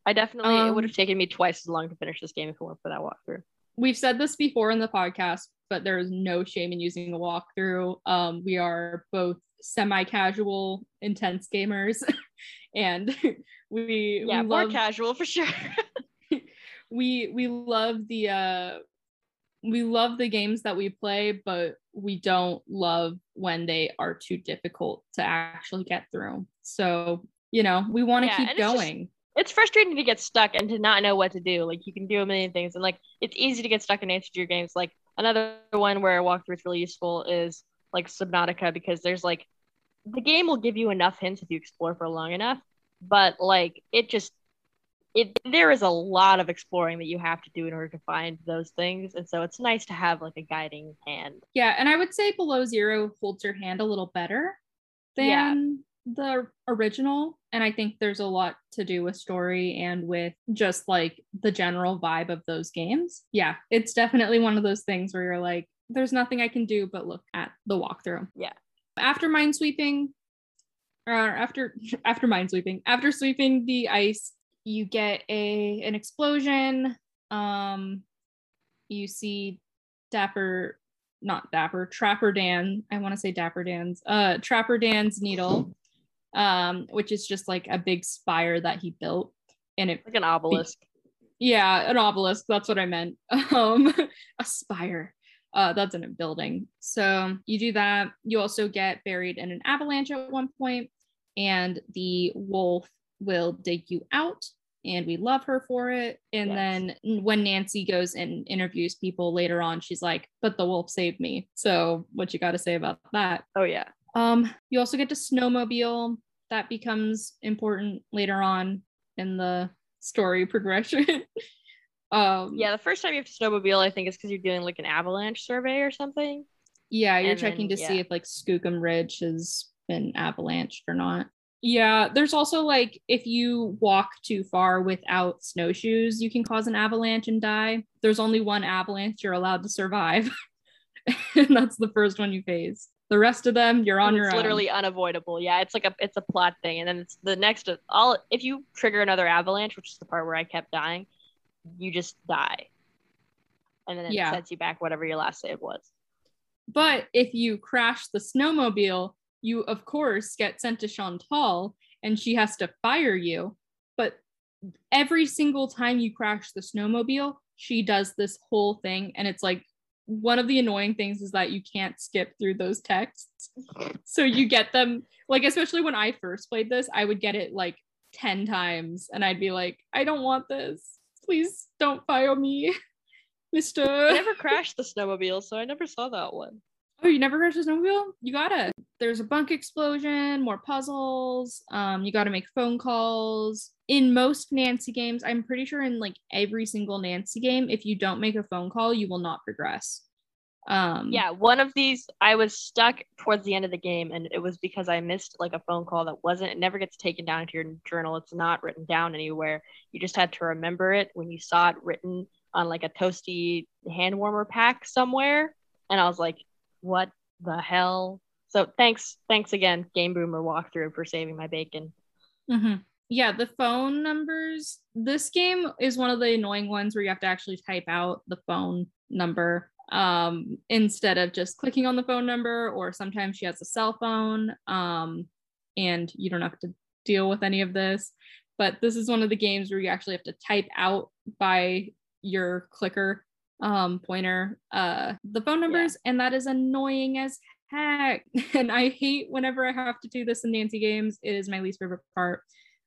I definitely, um, it would have taken me twice as long to finish this game if it weren't for that walkthrough. We've said this before in the podcast, but there is no shame in using a walkthrough. Um, we are both semi-casual, intense gamers, and we yeah, we more love, casual for sure. we we love the uh, we love the games that we play, but we don't love when they are too difficult to actually get through. So you know, we want to yeah, keep going. Just- It's frustrating to get stuck and to not know what to do. Like, you can do a million things, and like it's easy to get stuck in answer to your games. Like, another one where a walkthrough is really useful is like Subnautica, because there's like the game will give you enough hints if you explore for long enough, but like it just it there is a lot of exploring that you have to do in order to find those things, and so it's nice to have like a guiding hand. Yeah, and I would say Below Zero holds your hand a little better than yeah. the original, and I think there's a lot to do with story and with just like the general vibe of those games. Yeah, it's definitely one of those things where you're like, there's nothing I can do but look at the walkthrough. Yeah. After minesweeping, or after after minesweeping, after sweeping the ice, you get a an explosion. Um, you see Dapper, not Dapper, Trapper Dan. I want to say Dapper Dan's. Uh, Trapper Dan's needle. Um, which is just like a big spire that he built, and it like an obelisk. Yeah, an obelisk. That's what I meant. Um, a spire. Uh, that's in a building. So you do that. You also get buried in an avalanche at one point, and the wolf will dig you out, and we love her for it. And yes. then when Nancy goes and interviews people later on, she's like, "But the wolf saved me." So what you got to say about that? Oh yeah. Um, you also get to snowmobile. That becomes important later on in the story progression. um, yeah, the first time you have to snowmobile, I think, is because you're doing like an avalanche survey or something. Yeah, you're and checking then, to yeah. see if like Skookum Ridge has been avalanched or not. Yeah, there's also like if you walk too far without snowshoes, you can cause an avalanche and die. There's only one avalanche you're allowed to survive, and that's the first one you face. The rest of them, you're on it's your own. It's literally unavoidable. Yeah, it's like a it's a plot thing. And then it's the next, all if you trigger another avalanche, which is the part where I kept dying, you just die. And then it yeah. sets you back whatever your last save was. But if you crash the snowmobile, you, of course, get sent to Chantal, and she has to fire you. But every single time you crash the snowmobile, she does this whole thing, and it's like, one of the annoying things is that you can't skip through those texts. So you get them, like, especially when I first played this, I would get it like ten times and I'd be like, I don't want this. Please don't fire me, mister. I never crashed the snowmobile, so I never saw that one. Oh, you never crashed the snowmobile? You gotta. There's a bunk explosion, more puzzles. Um, you gotta make phone calls. In most Nancy games, I'm pretty sure in like every single Nancy game, if you don't make a phone call, you will not progress. Um, yeah, one of these, I was stuck towards the end of the game, and it was because I missed like a phone call that wasn't, it never gets taken down into your journal. It's not written down anywhere. You just had to remember it when you saw it written on like a toasty hand warmer pack somewhere. And I was like, what the hell? So thanks, thanks again, Game Boomer walkthrough, for saving my bacon. Mm-hmm. Yeah, the phone numbers. This game is one of the annoying ones where you have to actually type out the phone number um, instead of just clicking on the phone number, or sometimes she has a cell phone um, and you don't have to deal with any of this. But this is one of the games where you actually have to type out by your clicker um, pointer uh, the phone numbers, yeah. and that is annoying as heck. And I hate whenever I have to do this in Nancy games. It is my least favorite part.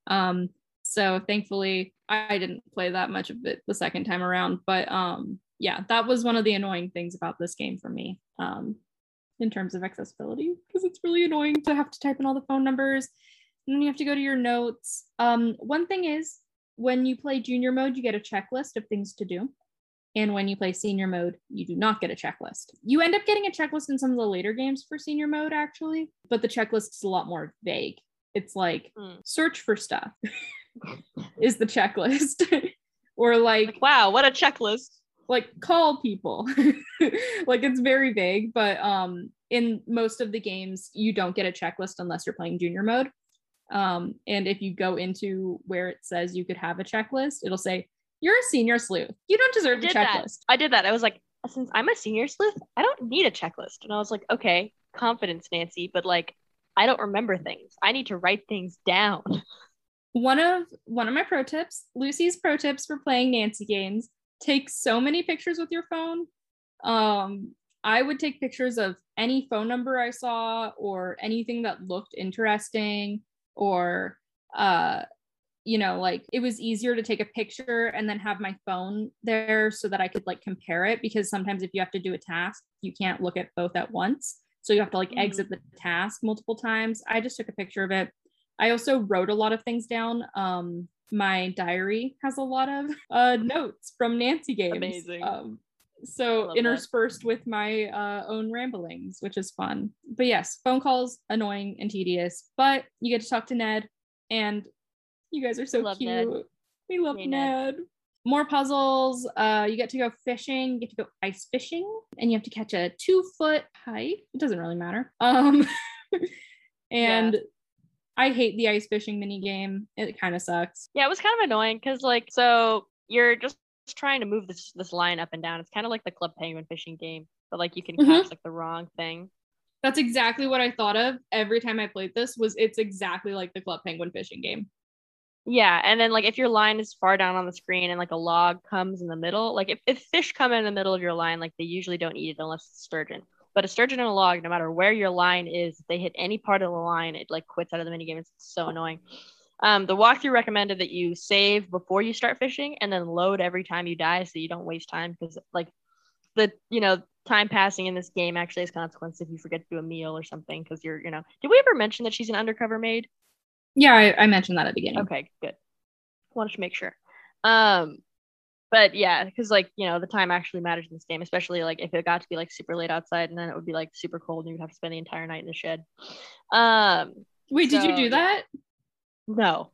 Um, so thankfully I didn't play that much of it the second time around, but, um, yeah, that was one of the annoying things about this game for me, um, in terms of accessibility, because it's really annoying to have to type in all the phone numbers, and then you have to go to your notes. Um, one thing is when you play junior mode, you get a checklist of things to do. And when you play senior mode, you do not get a checklist. You end up getting a checklist in some of the later games for senior mode, actually, but the checklist is a lot more vague. It's like, mm. search for stuff is the checklist. Or like, like, wow, what a checklist. Like, call people. Like, it's very vague, but um, in most of the games, you don't get a checklist unless you're playing junior mode. Um, and if you go into where it says you could have a checklist, it'll say, you're a senior sleuth. You don't deserve the checklist. That. I did that. I was like, since I'm a senior sleuth, I don't need a checklist. And I was like, okay, confidence, Nancy, but like, I don't remember things. I need to write things down. One of one of my pro tips, Lucy's pro tips for playing Nancy games, take so many pictures with your phone. Um, I would take pictures of any phone number I saw or anything that looked interesting or, uh, you know, like it was easier to take a picture and then have my phone there so that I could like compare it, because sometimes if you have to do a task, you can't look at both at once. So you have to like mm-hmm. exit the task multiple times. I just took a picture of it. I also wrote a lot of things down. Um, my diary has a lot of uh, notes from Nancy games. Amazing. Um, so interspersed that. With my uh, own ramblings, which is fun. But yes, phone calls, annoying and tedious, but you get to talk to Ned, and you guys are so love cute. Ned. We love hey, Ned. Ned. More puzzles. Uh, you get to go fishing. You get to go ice fishing, and you have to catch a two-foot pike. It doesn't really matter. Um, and yeah. I hate the ice fishing mini game. It kind of sucks. Yeah, it was kind of annoying because, like, so you're just trying to move this this line up and down. It's kind of like the Club Penguin fishing game, but like you can mm-hmm. catch like the wrong thing. That's exactly what I thought of every time I played this. Was it's exactly like the Club Penguin fishing game. Yeah, and then, like, if your line is far down on the screen and, like, a log comes in the middle, like, if, if fish come in the middle of your line, like, they usually don't eat it unless it's sturgeon. But a sturgeon and a log, no matter where your line is, if they hit any part of the line, it, like, quits out of the minigame. It's so annoying. Um, the walkthrough recommended that you save before you start fishing and then load every time you die so you don't waste time because, like, the, you know, time passing in this game actually has consequences if you forget to do a meal or something because you're, you know. Did we ever mention that she's an undercover maid? Yeah, I, I mentioned that at the beginning. Okay, good. Wanted to make sure. Um, but yeah, because like, you know, the time actually matters in this game, especially like if it got to be like super late outside and then it would be like super cold and you'd have to spend the entire night in the shed. Um, Wait, so, did you do that? No,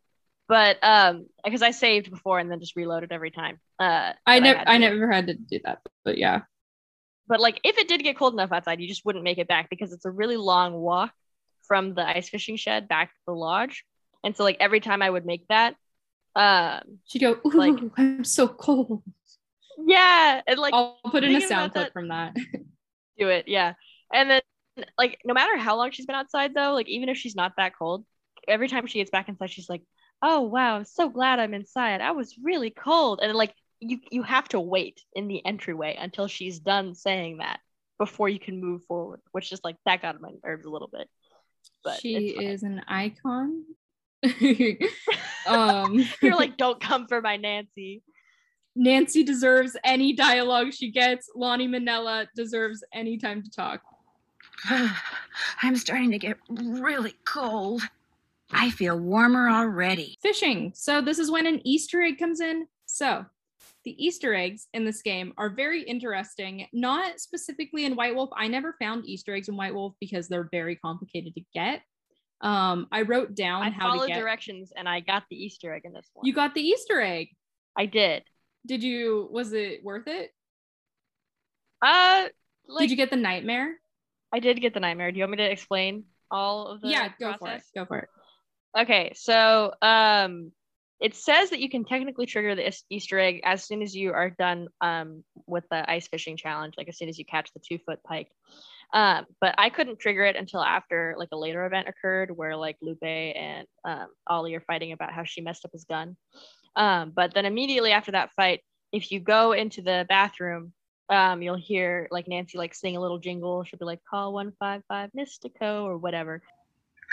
but um, because I saved before and then just reloaded every time. Uh, I never, I, I never had to do that, but yeah. But like, if it did get cold enough outside, you just wouldn't make it back because it's a really long walk from the ice fishing shed back to the lodge. And so, like, every time I would make that, um, she'd go, ooh, like, I'm so cold. Yeah. And, like, I'll put in a sound clip that, from that. Do it. Yeah. And then, like, no matter how long she's been outside, though, like, even if she's not that cold, every time she gets back inside, she's like, oh, wow, I'm so glad I'm inside. I was really cold. And, like, you, you have to wait in the entryway until she's done saying that before you can move forward, which is, like, that got on my nerves a little bit. But she is an icon. um you're like, don't come for my Nancy. Nancy deserves any dialogue she gets. Lonnie Manella deserves any time to talk. I'm starting to get really cold. I feel warmer already. Fishing. So this is when an Easter egg comes in. So the Easter eggs in this game are very interesting, not specifically in White Wolf. I never found Easter eggs in White Wolf because they're very complicated to get. Um, I wrote down I how to get. I followed directions and I got the Easter egg in this one. You got the Easter egg. I did. Did you, was it worth it? Uh, like, did you get the nightmare? I did get the nightmare. Do you want me to explain all of the Yeah, go process? for it. Go for it. Okay, so, um, it says that you can technically trigger the Easter egg as soon as you are done um, with the ice fishing challenge, like as soon as you catch the two-foot pike. Um, but I couldn't trigger it until after like a later event occurred where like Lupe and um, Ollie are fighting about how she messed up his gun. Um, but then immediately after that fight, if you go into the bathroom, um, you'll hear like Nancy like sing a little jingle. She'll be like, call one five five Mystico or whatever.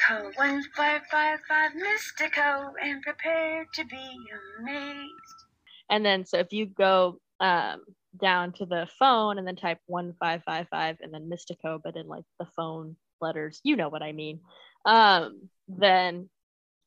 Call one five five five Mystico and prepare to be amazed. And then, so if you go um, down to the phone and then type one five five five and then Mystico, but in like the phone letters, you know what I mean. Um, then,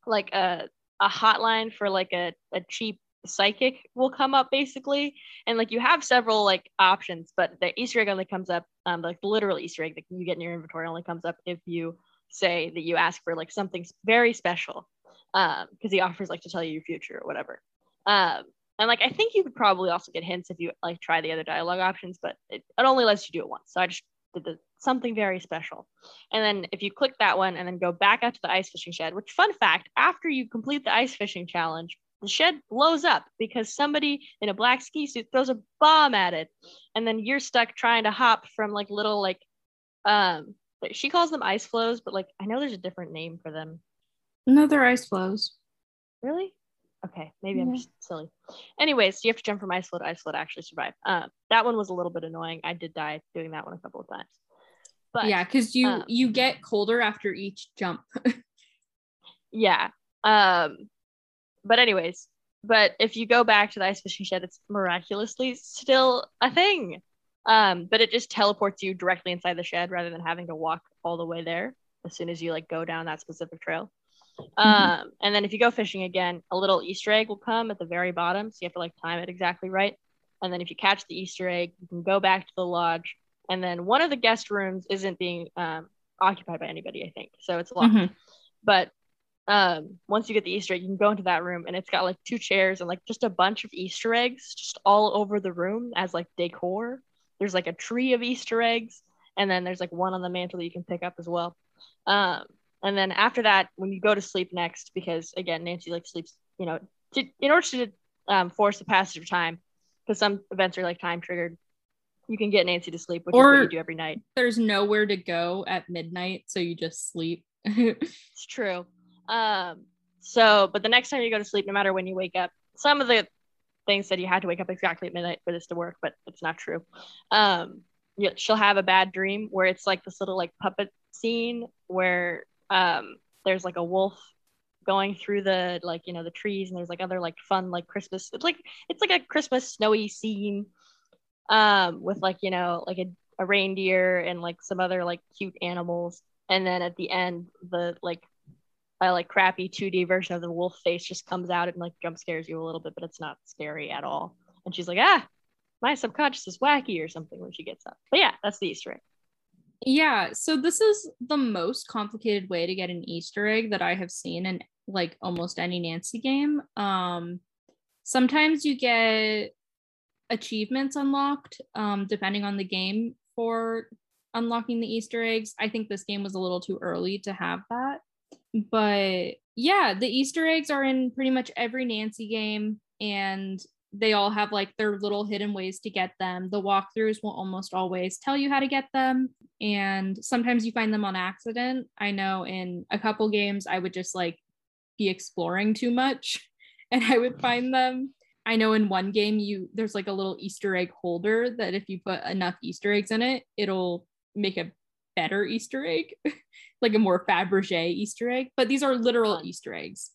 like, uh, a hotline for like a, a cheap psychic will come up basically, and like you have several like options, but the Easter egg only comes up um like the literal Easter egg that you get in your inventory only comes up if you say that you ask for like something very special, um because he offers like to tell you your future or whatever. Um and like I think you could probably also get hints if you like try the other dialogue options, but it, it only lets you do it once, so I just did the something very special. And then if you click that one and then go back out to the ice fishing shed, which fun fact, after you complete the ice fishing challenge, the shed blows up because somebody in a black ski suit throws a bomb at it. And then you're stuck trying to hop from like little, like, um, she calls them ice floes, but like, I know there's a different name for them. No, they're ice floes. Really? Okay. Maybe mm-hmm. I'm just silly. Anyways, you have to jump from ice floe to ice floe to actually survive. Um, that one was a little bit annoying. I did die doing that one a couple of times. But yeah, because you, um, you get colder after each jump. Yeah. Um, But anyways, but if you go back to the ice fishing shed, it's miraculously still a thing. Um, but it just teleports you directly inside the shed rather than having to walk all the way there as soon as you like go down that specific trail. Mm-hmm. Um, and then if you go fishing again, a little Easter egg will come at the very bottom. So you have to like time it exactly right. And then if you catch the Easter egg, you can go back to the lodge. And then one of the guest rooms isn't being um, occupied by anybody, I think. So it's locked. Mm-hmm. But Um, once you get the Easter egg, you can go into that room and it's got like two chairs and like just a bunch of Easter eggs just all over the room as like decor. There's like a tree of Easter eggs, and then there's like one on the mantle that you can pick up as well. Um, and then after that, when you go to sleep next, because again, Nancy like sleeps, you know, to, in order to um, force the passage of time, because some events are like time triggered, you can get Nancy to sleep, which or is what you do every night. There's nowhere to go at midnight, so you just sleep. It's true. Um, so, but the next time you go to sleep, no matter when you wake up, some of the things said you had to wake up exactly at midnight for this to work, but it's not true. Um, you, she'll have a bad dream where it's like this little like puppet scene where, um, there's like a wolf going through the, like, you know, the trees, and there's like other like fun, like Christmas, it's like, it's like a Christmas snowy scene, um, with like, you know, like a, a reindeer and like some other like cute animals. And then at the end, the like a like crappy two D version of the wolf face just comes out and like jump scares you a little bit, but it's not scary at all. And she's like, ah, my subconscious is wacky or something when she gets up. But yeah, that's the Easter egg. Yeah. So this is the most complicated way to get an Easter egg that I have seen in like almost any Nancy game. Um, sometimes you get achievements unlocked, um, depending on the game for unlocking the Easter eggs. I think this game was a little too early to have that. But yeah, the Easter eggs are in pretty much every Nancy game, and they all have like their little hidden ways to get them. The walkthroughs will almost always tell you how to get them, and sometimes you find them on accident. I know in a couple games I would just like be exploring too much and I would find them. I know in one game you there's like a little Easter egg holder that if you put enough Easter eggs in it, it'll make a better Easter egg, like a more Fabergé Easter egg, but these are literal Easter eggs.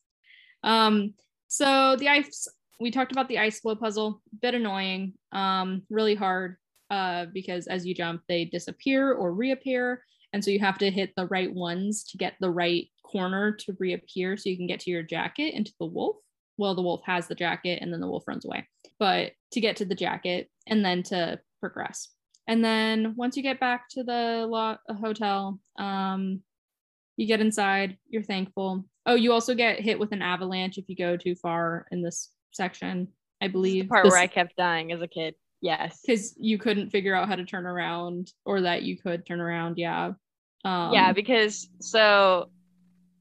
Um, so the ice, we talked about the ice floe puzzle, bit annoying, um, really hard, uh, because as you jump, they disappear or reappear. And so you have to hit the right ones to get the right corner to reappear so you can get to your jacket and to the wolf. Well, the wolf has the jacket and then the wolf runs away, but to get to the jacket and then to progress. And then once you get back to the lo- hotel, um, you get inside, you're thankful. Oh, you also get hit with an avalanche if you go too far in this section, I believe. This is the part this- where I kept dying as a kid. Yes. Because you couldn't figure out how to turn around, or that you could turn around. Yeah. Um, yeah, because so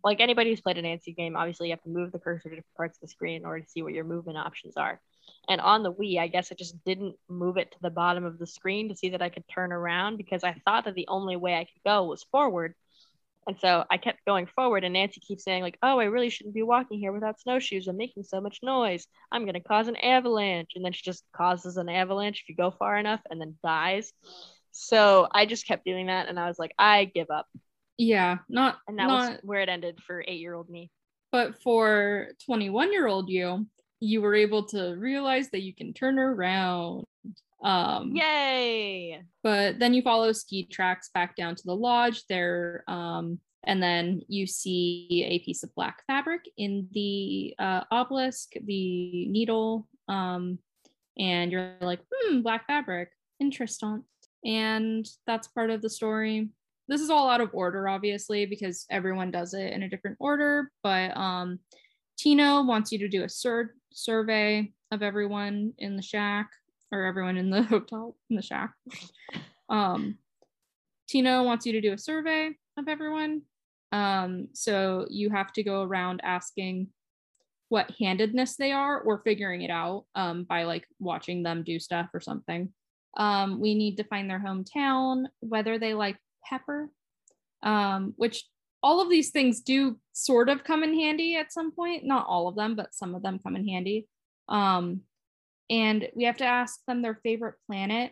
like anybody who's played a Nancy game, obviously you have to move the cursor to different parts of the screen in order to see what your movement options are. And on the Wii, I guess I just didn't move it to the bottom of the screen to see that I could turn around, because I thought that the only way I could go was forward. And so I kept going forward, and Nancy keeps saying like, oh, I really shouldn't be walking here without snowshoes. I'm making so much noise. I'm going to cause an avalanche. And then she just causes an avalanche if you go far enough, and then dies. So I just kept doing that, and I was like, I give up. Yeah, not And that not, was where it ended for eight-year-old me. But for twenty-one-year-old you, you were able to realize that you can turn around. Um, Yay! But then you follow ski tracks back down to the lodge there, um, and then you see a piece of black fabric in the uh, obelisk, the needle, um, and you're like, hmm, black fabric, interesting. And that's part of the story. This is all out of order, obviously, because everyone does it in a different order, but um, Tino wants you to do a sur- survey of everyone in the shack, or everyone in the hotel, in the shack. Um, Tino wants you to do a survey of everyone. Um, so you have to go around asking what handedness they are, or figuring it out um, by like watching them do stuff or something. Um, we need to find their hometown, whether they like pepper, um, which all of these things do sort of come in handy at some point. Not all of them, but some of them come in handy. Um, and we have to ask them their favorite planet.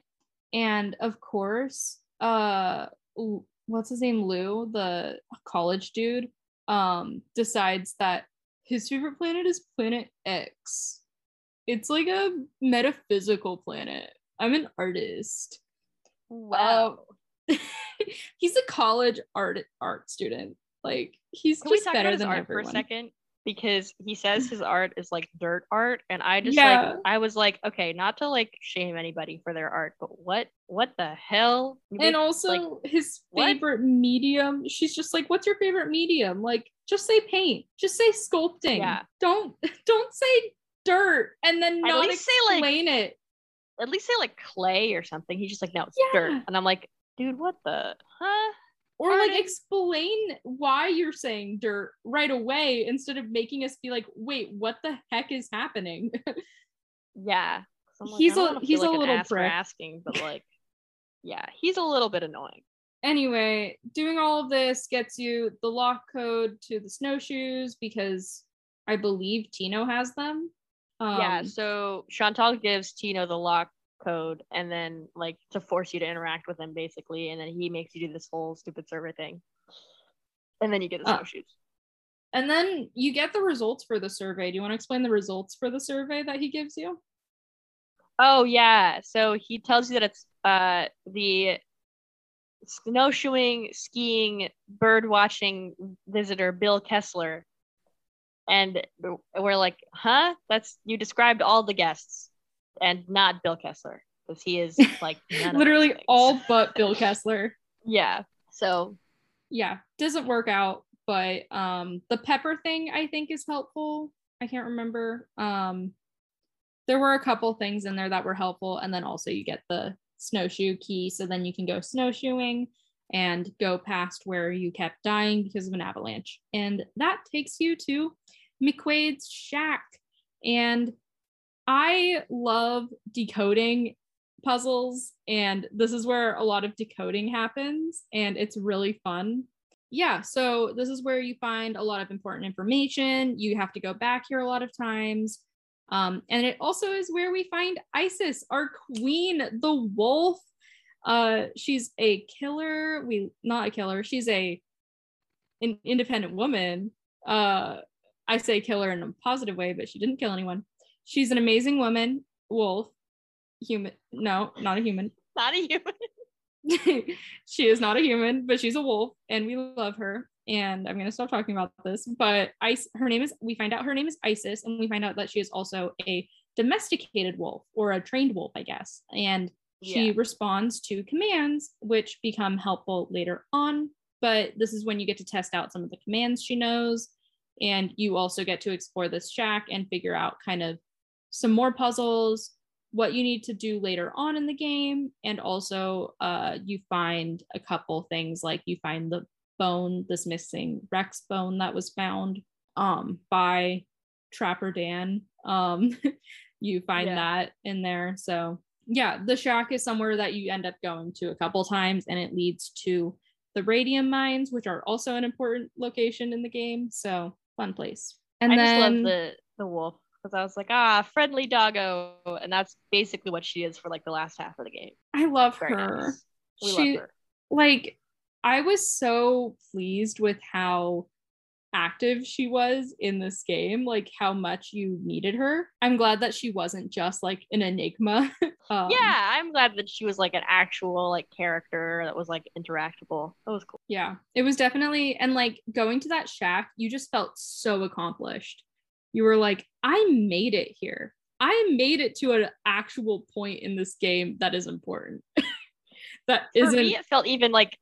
And of course, uh, what's his name? Lou, the college dude, um, decides that his favorite planet is Planet X. It's like a metaphysical planet. I'm an artist. Wow. Um, he's a college art art student. Like, he's Can just we talk better about his than art everyone. For a second, because he says his art is like dirt art, and I just yeah. like I was like, okay, not to like shame anybody for their art, but what what the hell? Maybe, and also like, his favorite what? medium. She's just like, what's your favorite medium? Like, just say paint. Just say sculpting. Yeah. Don't don't say dirt and then not explain say, like, it. At least say like clay or something. He's just like, no, it's yeah. dirt, and I'm like, dude, what the huh? Or like explain why you're saying dirt right away instead of making us be like, wait, what the heck is happening? Yeah, like, he's a he's like a little ass prick for asking, but like, yeah, he's a little bit annoying. Anyway, doing all of this gets you the lock code to the snowshoes because I believe Tino has them. Um, yeah, so Chantal gives Tino the lock code and then like to force you to interact with him basically, and then he makes you do this whole stupid server thing, and then you get the snowshoes. Uh, and then you get the results for the survey. Do you want to explain the results for the survey that he gives you? Oh yeah, so he tells you that it's uh the snowshoeing, skiing, bird watching visitor Bill Kessler, and we're like, huh, that's you described all the guests and not Bill Kessler, because he is like none literally of all but Bill Kessler. Yeah, so yeah, doesn't work out, but um the pepper thing I think is helpful. I can't remember, um there were a couple things in there that were helpful, and then also you get the snowshoe key, so then you can go snowshoeing and go past where you kept dying because of an avalanche, and that takes you to McQuaid's shack. And I love decoding puzzles, and this is where a lot of decoding happens, and it's really fun. Yeah, so this is where you find a lot of important information. You have to go back here a lot of times. Um, and it also is where we find Isis, our queen, the wolf. Uh, she's a killer. We not a killer. She's a an independent woman. Uh, I say killer in a positive way, but she didn't kill anyone. She's an amazing woman, wolf, human. No, not a human. Not a human. She is not a human, but she's a wolf, and we love her. And I'm gonna stop talking about this. But I, her name is. We find out her name is Isis, and we find out that she is also a domesticated wolf, or a trained wolf, I guess. And she yeah. responds to commands, which become helpful later on. But this is when you get to test out some of the commands she knows, and you also get to explore this shack and figure out kind of some more puzzles, what you need to do later on in the game. And also uh, you find a couple things, like you find the bone, this missing Rex bone that was found um, by Trapper Dan. Um, you find yeah. that in there. So yeah, the shack is somewhere that you end up going to a couple times, and it leads to the radium mines, which are also an important location in the game. So fun place. And I then, just love the, the wolf. Because I was like, ah, friendly doggo. And that's basically what she is for like the last half of the game. I love Very her. Nice. We she, love her. Like, I was so pleased with how active she was in this game, like how much you needed her. I'm glad that she wasn't just like an enigma. um, yeah, I'm glad that she was like an actual like character that was like interactable. That was cool. Yeah, it was definitely, and like going to that shack, you just felt so accomplished. You were like, I made it here. I made it to an actual point in this game that is important. That For isn't. Me, it felt even like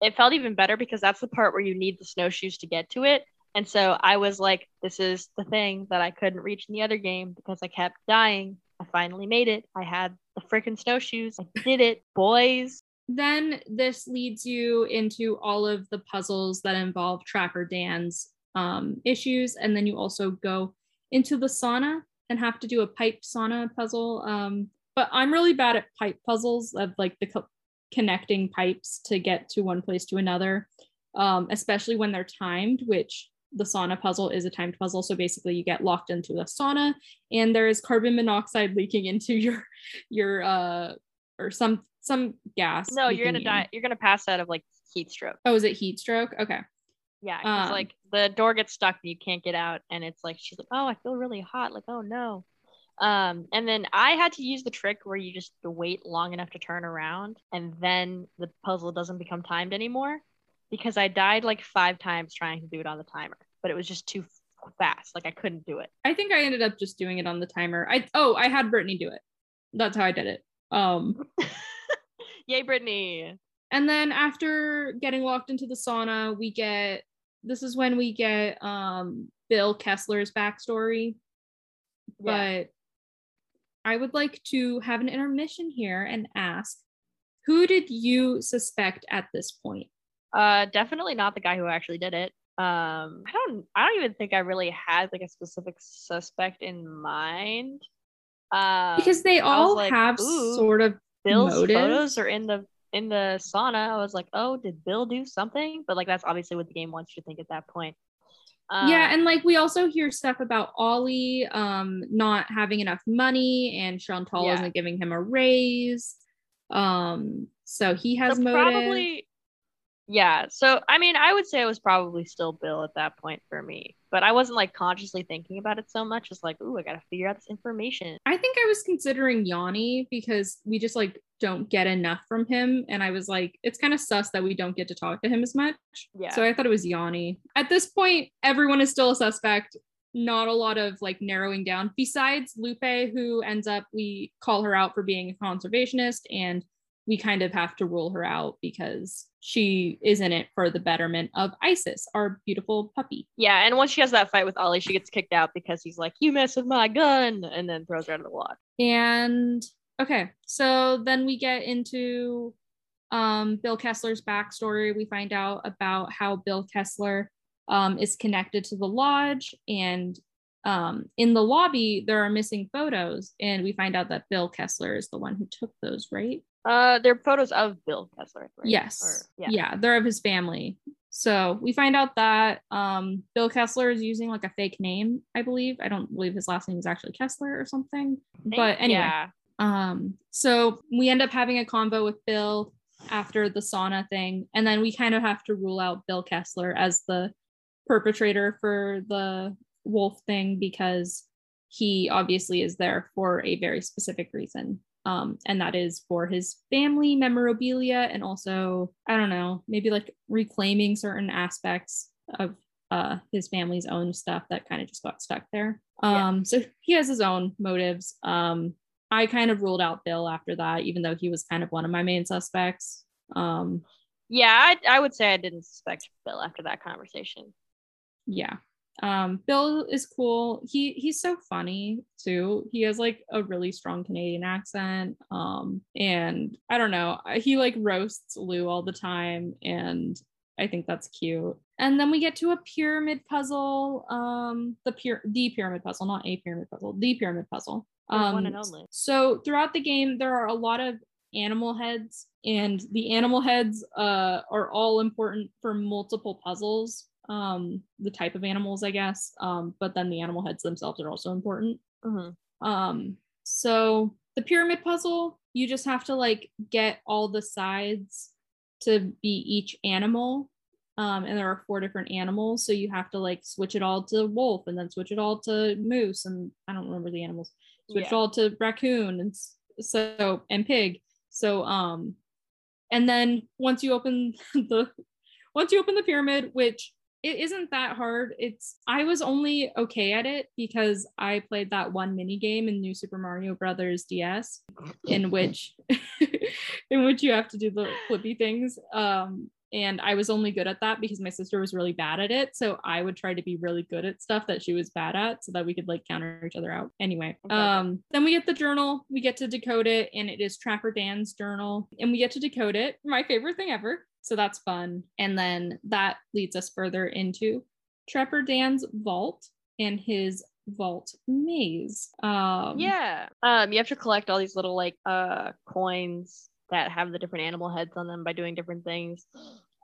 it felt even better because that's the part where you need the snowshoes to get to it. And so I was like, this is the thing that I couldn't reach in the other game because I kept dying. I finally made it. I had the freaking snowshoes. I did it, boys. Then this leads you into all of the puzzles that involve Trapper Dan's um, issues. And then you also go into the sauna and have to do a pipe sauna puzzle. Um, but I'm really bad at pipe puzzles of like the co- connecting pipes to get to one place to another, um, especially when they're timed, which the sauna puzzle is a timed puzzle. So basically you get locked into the sauna and there is carbon monoxide leaking into your, your uh, or some, some gas. No, you're going to die. You're going to pass out of like heat stroke. Oh, is it heat stroke? Okay. Yeah, because um, like the door gets stuck and you can't get out. And it's like, she's like, oh, I feel really hot. Like, oh no. Um, and then I had to use the trick where you just wait long enough to turn around and then the puzzle doesn't become timed anymore because I died like five times trying to do it on the timer, but it was just too fast. Like I couldn't do it. I think I ended up just doing it on the timer. I, oh, I had Brittany do it. That's how I did it. Um, yay, Brittany. And then after getting locked into the sauna, we get, this is when we get, um, Bill Kessler's backstory, yeah. But I would like to have an intermission here and ask, who did you suspect at this point? Uh, definitely not the guy who actually did it. Um, I don't, I don't even think I really had like a specific suspect in mind. Um, because they all like, have sort of Bill's motive. Photos are in the in the sauna. I was like, oh, did Bill do something? But like, that's obviously what the game wants you to think at that point. Um, yeah, and like we also hear stuff about Ollie um, not having enough money, and Chantal yeah. isn't giving him a raise. Um, so he has so motive. Probably, yeah. So I mean, I would say it was probably still Bill at that point for me, but I wasn't like consciously thinking about it so much. It's like, ooh, I gotta figure out this information. I think I was considering Yanni because we just like don't get enough from him, and I was like, it's kind of sus that we don't get to talk to him as much. Yeah. So I thought it was Yanni. At this point, everyone is still a suspect. Not a lot of like narrowing down besides Lupe, who ends up, we call her out for being a conservationist and we kind of have to rule her out because she is in it for the betterment of Isis, our beautiful puppy. Yeah, and once she has that fight with Ollie, she gets kicked out because he's like, you mess with my gun, and then throws her out of the lodge. And okay, so then we get into um, Bill Kessler's backstory. We find out about how Bill Kessler um, is connected to the lodge, and um, in the lobby, there are missing photos, and we find out that Bill Kessler is the one who took those, right? Uh, they're photos of Bill Kessler, right? Yes. Or, yeah. yeah, they're of his family. So we find out that um, Bill Kessler is using like a fake name, I believe. I don't believe his last name is actually Kessler or something, think, but anyway. Yeah. Um, so we end up having a convo with Bill after the sauna thing. And then we kind of have to rule out Bill Kessler as the perpetrator for the wolf thing, because he obviously is there for a very specific reason. Um, and that is for his family memorabilia. And also, I don't know, maybe like reclaiming certain aspects of, uh, his family's own stuff that kind of just got stuck there. Um, yeah. So he has his own motives. Um, I kind of ruled out Bill after that, even though he was kind of one of my main suspects. Um, yeah, I, I would say I didn't suspect Bill after that conversation. Yeah. Um, Bill is cool. He he's so funny too. He has like a really strong Canadian accent. Um, and I don't know, he like roasts Lou all the time, and I think that's cute. And then we get to a pyramid puzzle. Um, the pyra- the pyramid puzzle, not a pyramid puzzle, the pyramid puzzle. Um, one and only. So throughout the game, there are a lot of animal heads, and the animal heads uh, are all important for multiple puzzles. Um, the type of animals, I guess. Um, but then the animal heads themselves are also important. Mm-hmm. Um, so the pyramid puzzle, you just have to like get all the sides to be each animal. Um, and there are four different animals. So you have to like switch it all to wolf and then switch it all to moose. And I don't remember the animals. Switch yeah. it all to raccoon and so, and pig. So, um, and then once you open the, once you open the pyramid, which it isn't that hard. It's, I was only okay at it because I played that one mini game in New Super Mario Brothers D S in which, in which you have to do the flippy things. Um, And I was only good at that because my sister was really bad at it. So I would try to be really good at stuff that she was bad at so that we could like counter each other out. Anyway, okay. um, then we get the journal. We get to decode it. And it is Trapper Dan's journal. And we get to decode it. My favorite thing ever. So that's fun. And then that leads us further into Trapper Dan's vault and his vault maze. Um, yeah. Um, you have to collect all these little like uh coins that have the different animal heads on them by doing different things.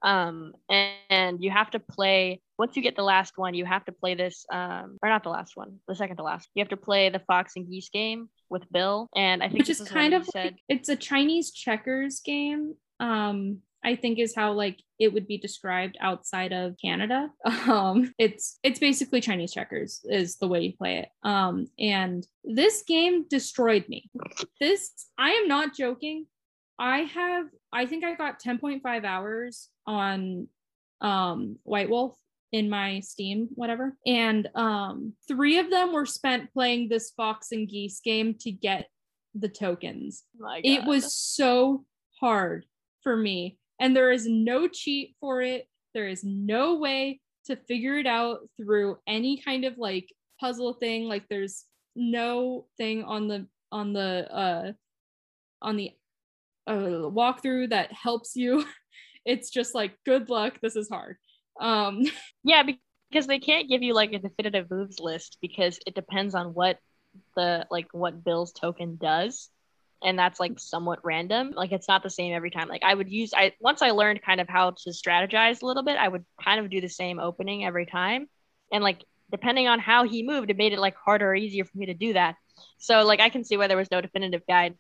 Um, and, and you have to play, once you get the last one, you have to play this, um, or not the last one, the second to last. You have to play the Fox and Geese game with Bill. And I think Which this is kind of, said. Like, it's a Chinese checkers game. Um, I think is how like it would be described outside of Canada. Um, it's it's basically Chinese checkers is the way you play it. Um, and this game destroyed me. This, I am not joking. I have, I think I got ten point five hours on um, White Wolf in my Steam, whatever. And um, three of them were spent playing this Fox and Geese game to get the tokens. My God. It was so hard for me. And there is no cheat for it. There is no way to figure it out through any kind of like puzzle thing. Like there's no thing on the, on the, uh, on the, a walkthrough that helps you. It's just like, good luck, this is hard. Um yeah, because they can't give you like a definitive moves list because it depends on what the like what Bill's token does, and that's like somewhat random. Like it's not the same every time. Like I would use I once I learned kind of how to strategize a little bit, I would kind of do the same opening every time, and like depending on how he moved, it made it like harder or easier for me to do that. So like I can see why there was no definitive guide.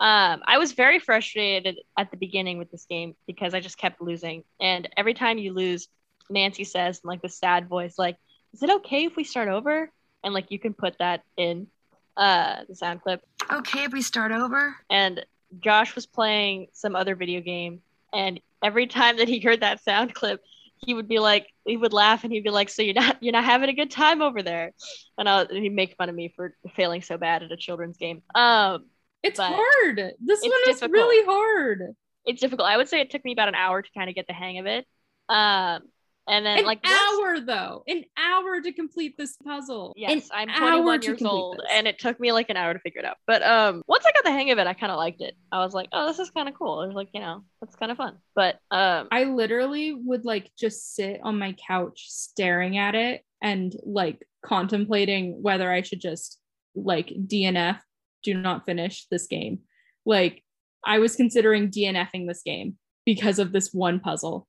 Um, I was very frustrated at the beginning with this game because I just kept losing. And every time you lose, Nancy says, in like the sad voice, like, is it okay if we start over? And like, you can put that in uh, the sound clip. Okay, if we start over. And Josh was playing some other video game. And every time that he heard that sound clip, he would be like, he would laugh and he'd be like, so you're not, you're not having a good time over there. And, I'll, and he'd make fun of me for failing so bad at a children's game. Um, It's but hard. This it's one is difficult. Really hard. It's difficult. I would say it took me about an hour to kind of get the hang of it. Um, and then an like an hour this... though, an hour to complete this puzzle. Yes, an I'm twenty-one years old, this. And it took me like an hour to figure it out. But um, once I got the hang of it, I kind of liked it. I was like, oh, this is kind of cool. I was like, you know, that's kind of fun. But um, I literally would like just sit on my couch staring at it and like contemplating whether I should just like D N F. Do not finish this game. Like I was considering DNFing this game because of this one puzzle,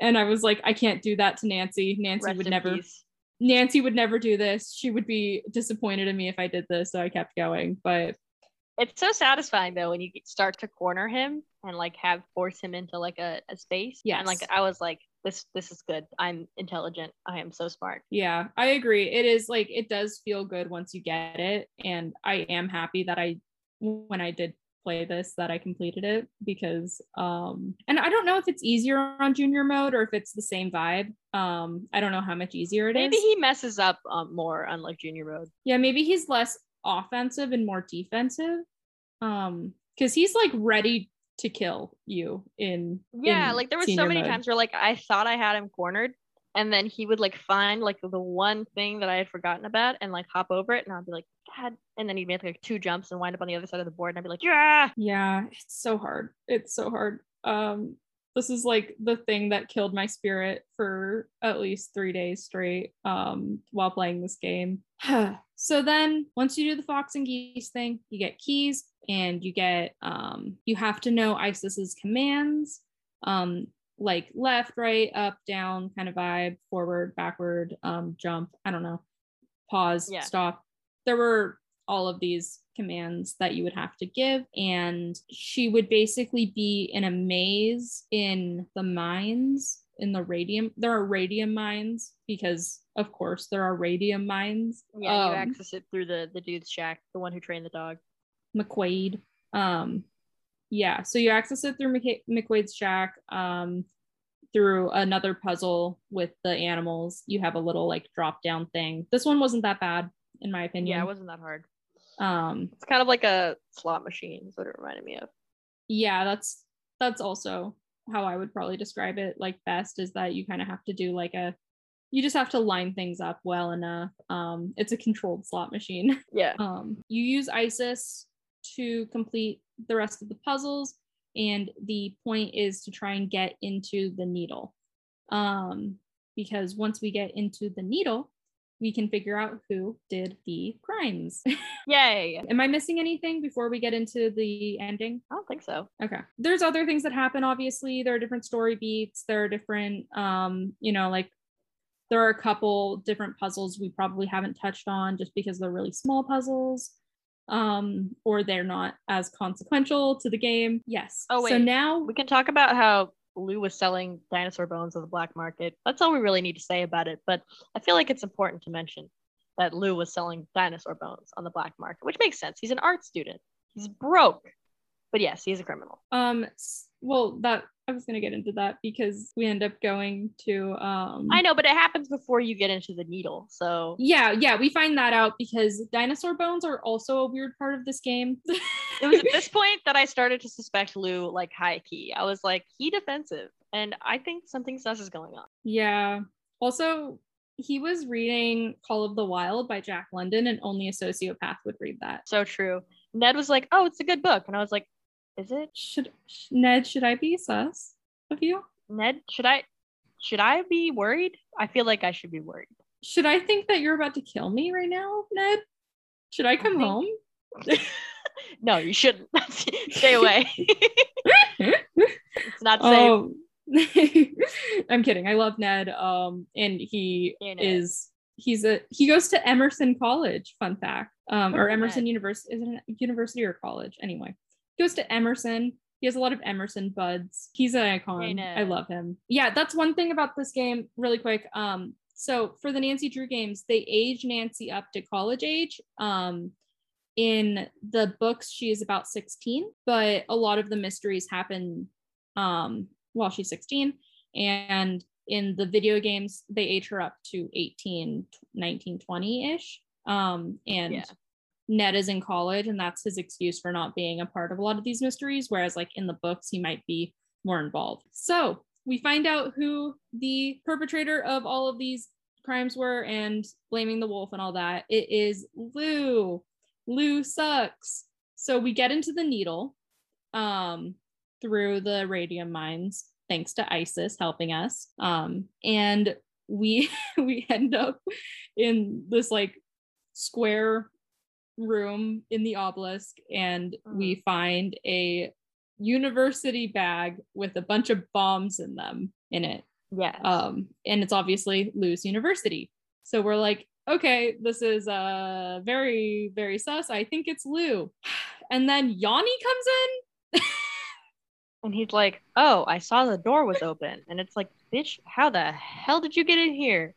and I was like, I can't do that to Nancy. Nancy Rest would never peace. Nancy would never do this. She would be disappointed in me if I did this. So I kept going. But it's so satisfying though when you start to corner him and like have force him into like a, a space. Yeah, and like I was like, this this is good. I'm intelligent. I am so smart. Yeah, I agree. It is like, it does feel good once you get it. And I am happy that I, when I did play this, that I completed it because, um, and I don't know if it's easier on junior mode or if it's the same vibe. Um, I don't know how much easier it maybe is. Maybe he messes up um, more on like junior mode. Yeah, maybe he's less offensive and more defensive. Um, because he's like ready to kill you in yeah in like there were so many mode. Times where like I thought I had him cornered, and then he would like find like the one thing that I had forgotten about and like hop over it, and I'd be like, God, and then he'd make like two jumps and wind up on the other side of the board, and I'd be like, yeah yeah it's so hard. It's so hard um this is like the thing that killed my spirit for at least three days straight um while playing this game. So then once you do the Fox and Geese thing, you get keys. And you get, um, you have to know Isis's commands, um, like left, right, up, down kind of vibe, forward, backward, um, jump, I don't know, pause, yeah. stop. There were all of these commands that you would have to give. And she would basically be in a maze in the mines, in the radium. There are radium mines because, of course, there are radium mines. Yeah, um, you access it through the, the dude's shack, the one who trained the dog. McQuaid. Um, yeah, so you access it through McQu- McQuaid's shack, um, through another puzzle with the animals. You have a little, like, drop-down thing. This one wasn't that bad, in my opinion. Yeah, it wasn't that hard. Um, it's kind of like a slot machine is what it reminded me of. Yeah, that's that's also how I would probably describe it, like, best, is that you kind of have to do like a you just have to line things up well enough. Um it's a controlled slot machine. Yeah. Um you use Isis to complete the rest of the puzzles, and the point is to try and get into the needle, um because once we get into the needle, we can figure out who did the crimes. Yay. Am I missing anything before we get into the ending? I don't think so. Okay. There's other things that happen, obviously. There are different story beats. There are different, um, you know, like, there are a couple different puzzles we probably haven't touched on just because they're really small puzzles, um, or they're not as consequential to the game. Yes. Oh, wait. So now we can talk about how Lou was selling dinosaur bones on the black market. That's all we really need to say about it, but I feel like it's important to mention that Lou was selling dinosaur bones on the black market, which makes sense. He's an art student. He's broke, but yes, he's a criminal. Um, well, that I was going to get into that because we end up going to. Um, I know, but it happens before you get into the needle, so. Yeah, yeah, we find that out because dinosaur bones are also a weird part of this game. It was at this point that I started to suspect Lou, like, high key. I was like, he defensive, and I think something sus is going on. Yeah. Also, he was reading Call of the Wild by Jack London, and only a sociopath would read that. So true. Ned was like, "Oh, it's a good book," and I was like, "Is it? Should sh- Ned? Should I be sus of you? Ned, should I? Should I be worried? I feel like I should be worried. Should I think that you're about to kill me right now, Ned? Should I come I think- home? No, you shouldn't. Stay away. It's not safe. Um, I'm kidding. I love Ned. Um, and he yeah, is. He's a. He goes to Emerson College. Fun fact. Um, or Emerson University. Is it a university or college? Anyway. Goes to Emerson. He has a lot of Emerson buds. He's an icon. I, I love him. Yeah, that's one thing about this game, really quick. Um, so for the Nancy Drew games, they age Nancy up to college age. Um, in the books, she is about sixteen, but a lot of the mysteries happen um while she's sixteen. And in the video games, they age her up to eighteen, nineteen, twenty-ish. Um, and yeah. Ned is in college, and that's his excuse for not being a part of a lot of these mysteries, whereas, like, in the books, he might be more involved. So we find out who the perpetrator of all of these crimes were and blaming the wolf and all that. It is Lou. Lou sucks. So we get into the needle um, through the radium mines, thanks to Isis helping us. Um, and we we end up in this, like, square room in the obelisk, and we find a university bag with a bunch of bombs in them in it. Yeah. Um, and it's obviously Lou's university. So we're like, okay, this is uh very, very sus. I think it's Lou. And then Yanni comes in. And he's like, "Oh, I saw the door was open." And it's like, "Bitch, how the hell did you get in here?"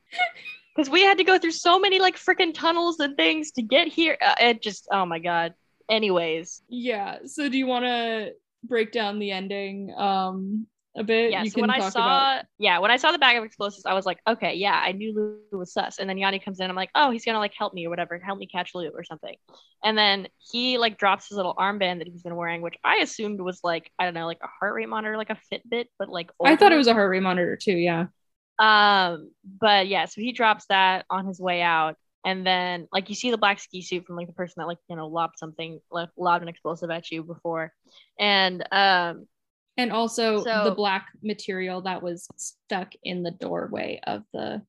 Because we had to go through so many, like, freaking tunnels and things to get here. Uh, it just, oh my god. Anyways. Yeah, so do you want to break down the ending um, a bit? Yeah, you so can when talk I saw, about... yeah, when I saw the bag of explosives, I was like, okay, yeah, I knew Lou was sus. And then Yanni comes in, I'm like, oh, he's going to, like, help me or whatever, help me catch Lou or something. And then he, like, drops his little armband that he's been wearing, which I assumed was, like, I don't know, like a heart rate monitor, like a Fitbit, but, like, older. I thought it was a heart rate monitor too, yeah. Um, but yeah, so he drops that on his way out, and then, like, you see the black ski suit from, like, the person that, like, you know, lobbed something, like, lobbed an explosive at you before, and um, and also so, the black material that was stuck in the doorway of the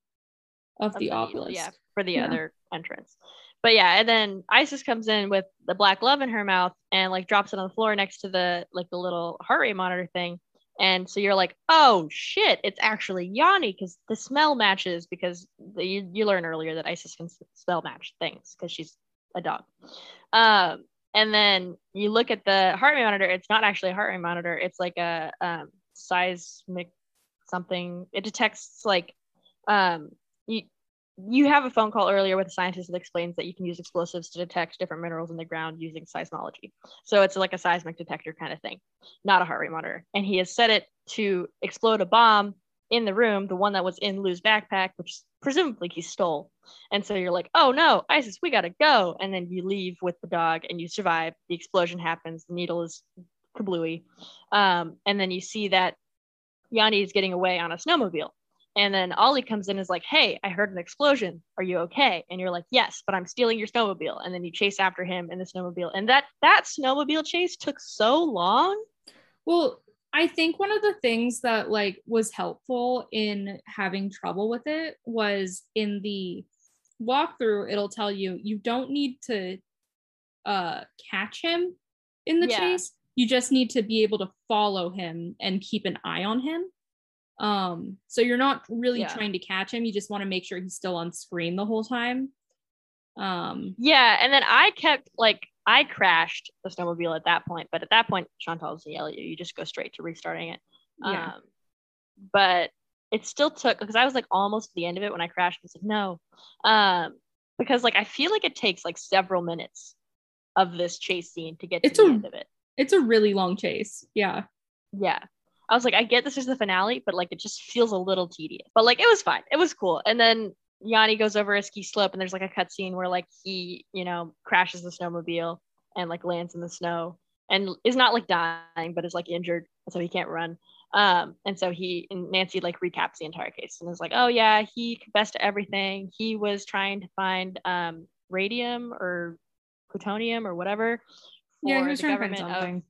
of, of the, the obelisk, yeah, for the yeah. other entrance. But yeah, and then Isis comes in with the black glove in her mouth and, like, drops it on the floor next to the, like, the little heart rate monitor thing. And so you're like, oh shit, it's actually Yanni, because the smell matches, because the, you, you learn earlier that Isis can smell match things because she's a dog. Um, and then you look at the heart rate monitor. It's not actually a heart rate monitor. It's like a um, seismic something. It detects like um, you you have a phone call earlier with a scientist that explains that you can use explosives to detect different minerals in the ground using seismology. So it's like a seismic detector kind of thing, not a heart rate monitor. And he has set it to explode a bomb in the room, the one that was in Lou's backpack, which presumably he stole. And so you're like, oh no, Isis, we gotta go. And then you leave with the dog and you survive. The explosion happens, the needle is kablooey. Um, and then you see that Yanni is getting away on a snowmobile. And then Ollie comes in and is like, hey, I heard an explosion. Are you okay? And you're like, yes, but I'm stealing your snowmobile. And then you chase after him in the snowmobile. And that that snowmobile chase took so long. Well, I think one of the things that like was helpful in having trouble with it was in the walkthrough, it'll tell you, you don't need to uh, catch him in the yeah. chase. You just need to be able to follow him and keep an eye on him. Um, so you're not really yeah. trying to catch him. You just want to make sure he's still on screen the whole time. Um, yeah. And then I kept like, I crashed the snowmobile at that point, but at that point, Chantal doesn't yell at you. You just go straight to restarting it. Yeah. Um, but it still took, because I was like almost to the end of it when I crashed. I was like, no. Um, because like, I feel like it takes like several minutes of this chase scene to get to it's the a, end of it. It's a really long chase. Yeah. Yeah. I was like, I get this is the finale, but like, it just feels a little tedious, but like, it was fine. It was cool. And then Yanni goes over a ski slope and there's like a cutscene where like he, you know, crashes the snowmobile and like lands in the snow and is not like dying, but is like injured. So he can't run. Um, and so he and Nancy like recaps the entire case and is like, oh yeah, he confessed to everything. He was trying to find um, radium or plutonium or whatever. For yeah, he was the trying to find something. Of-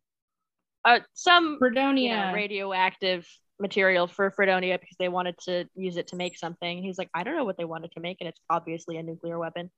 Uh, some Fredonia you know, radioactive material for Fredonia because they wanted to use it to make something. And he's like, I don't know what they wanted to make, and it's obviously a nuclear weapon.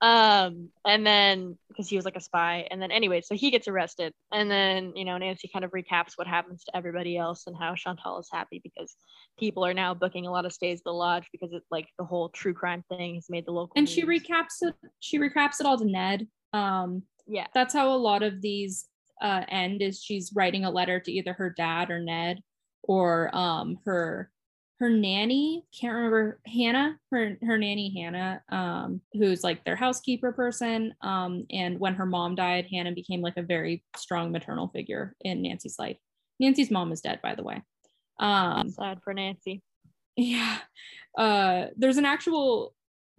Um, and then because he was like a spy, and then anyway, so he gets arrested, and then you know Nancy kind of recaps what happens to everybody else and how Chantal is happy because people are now booking a lot of stays at the lodge because it's like the whole true crime thing has made the local. And news. she recaps it. She recaps it all to Ned. Um, yeah, that's how a lot of these. Uh, end is she's writing a letter to either her dad or Ned or um her her nanny can't remember Hannah her her nanny Hannah um who's like their housekeeper person um and when her mom died, Hannah became like a very strong maternal figure in Nancy's life. Nancy's mom is dead, by the way. Um sad for Nancy. Yeah. Uh there's an actual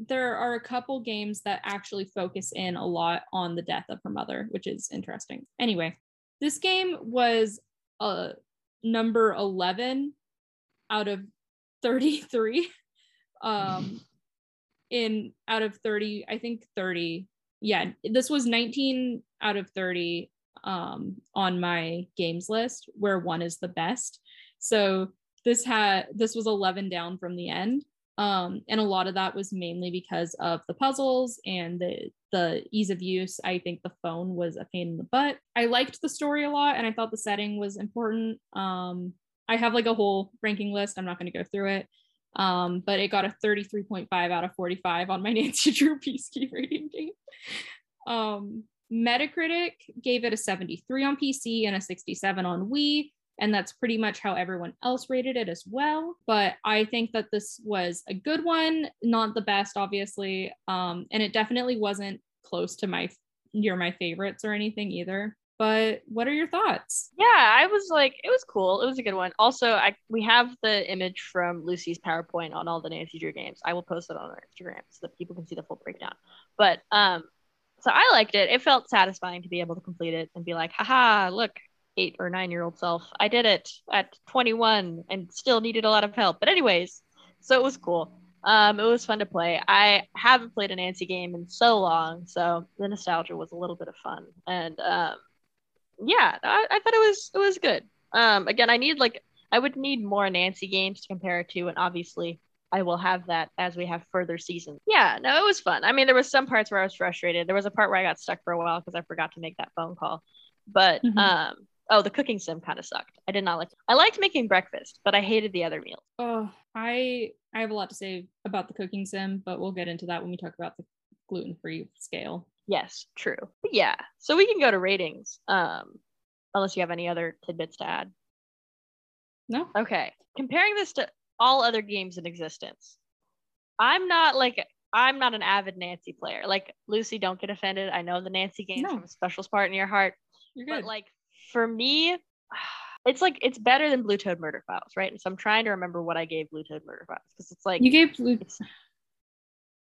there are a couple games that actually focus in a lot on the death of her mother, which is interesting. Anyway, this game was uh, number eleven out of thirty-three. Um, in out of thirty, I think thirty. Yeah, this was nineteen out of thirty um, on my games list, where one is the best. So this had this was eleven down from the end. Um, and a lot of that was mainly because of the puzzles and the the ease of use. I think the phone was a pain in the butt. I liked the story a lot and I thought the setting was important. Um, I have like a whole ranking list. I'm not going to go through it. Um, but it got a thirty-three point five out of forty-five on my Nancy Drew P S Q rating game. Um, Metacritic gave it a seventy-three on P C and a sixty-seven on Wii. And that's pretty much how everyone else rated it as well. But I think that this was a good one, not the best, obviously. Um, and it definitely wasn't close to my near my favorites or anything either. But what are your thoughts? Yeah, I was like, it was cool. It was a good one. Also, I we have the image from Lucy's PowerPoint on all the Nancy Drew games. I will post it on our Instagram so that people can see the full breakdown. But um, so I liked it. It felt satisfying to be able to complete it and be like, haha, look. eight or nine year old self. I did it at twenty-one and still needed a lot of help. But anyways, so it was cool. Um, it was fun to play. I haven't played a Nancy game in so long, so the nostalgia was a little bit of fun. And um, yeah, I, I thought it was it was good. Um, again, I need like I would need more Nancy games to compare it to, and obviously I will have that as we have further seasons. Yeah, no, it was fun. I mean, there was some parts where I was frustrated. There was a part where I got stuck for a while because I forgot to make that phone call. But mm-hmm. um. Oh, the cooking sim kind of sucked. I did not like it. I liked making breakfast, but I hated the other meals. Oh, I I have a lot to say about the cooking sim, but we'll get into that when we talk about the gluten-free scale. Yes, true. But yeah, so we can go to ratings, um, unless you have any other tidbits to add. No. Okay. Comparing this to all other games in existence, I'm not like, I'm not an avid Nancy player. Like, Lucy, don't get offended. I know the Nancy games no. have a special spot in your heart. You're good. But like, for me, it's like, it's better than Blue Toad Murder Files, right? And so I'm trying to remember what I gave Blue Toad Murder Files, because it's like, you gave Blue.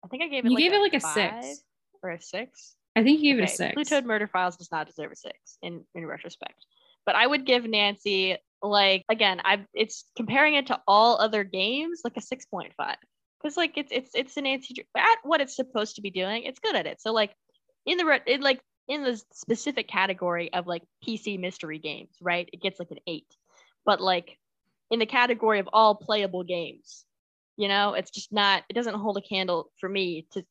I think I gave it. You like gave a it like a six or a six. I think you gave okay. it a six. Blue Toad Murder Files does not deserve a six in in retrospect, but I would give Nancy, like, again, I've it's comparing it to all other games, like a six point five, because like it's it's it's a Nancy Drew at what it's supposed to be doing. It's good at it. So like in the re- it, like. in the specific category of like P C mystery games, right? It gets like an eight, but like in the category of all playable games, you know, it's just not, it doesn't hold a candle for me to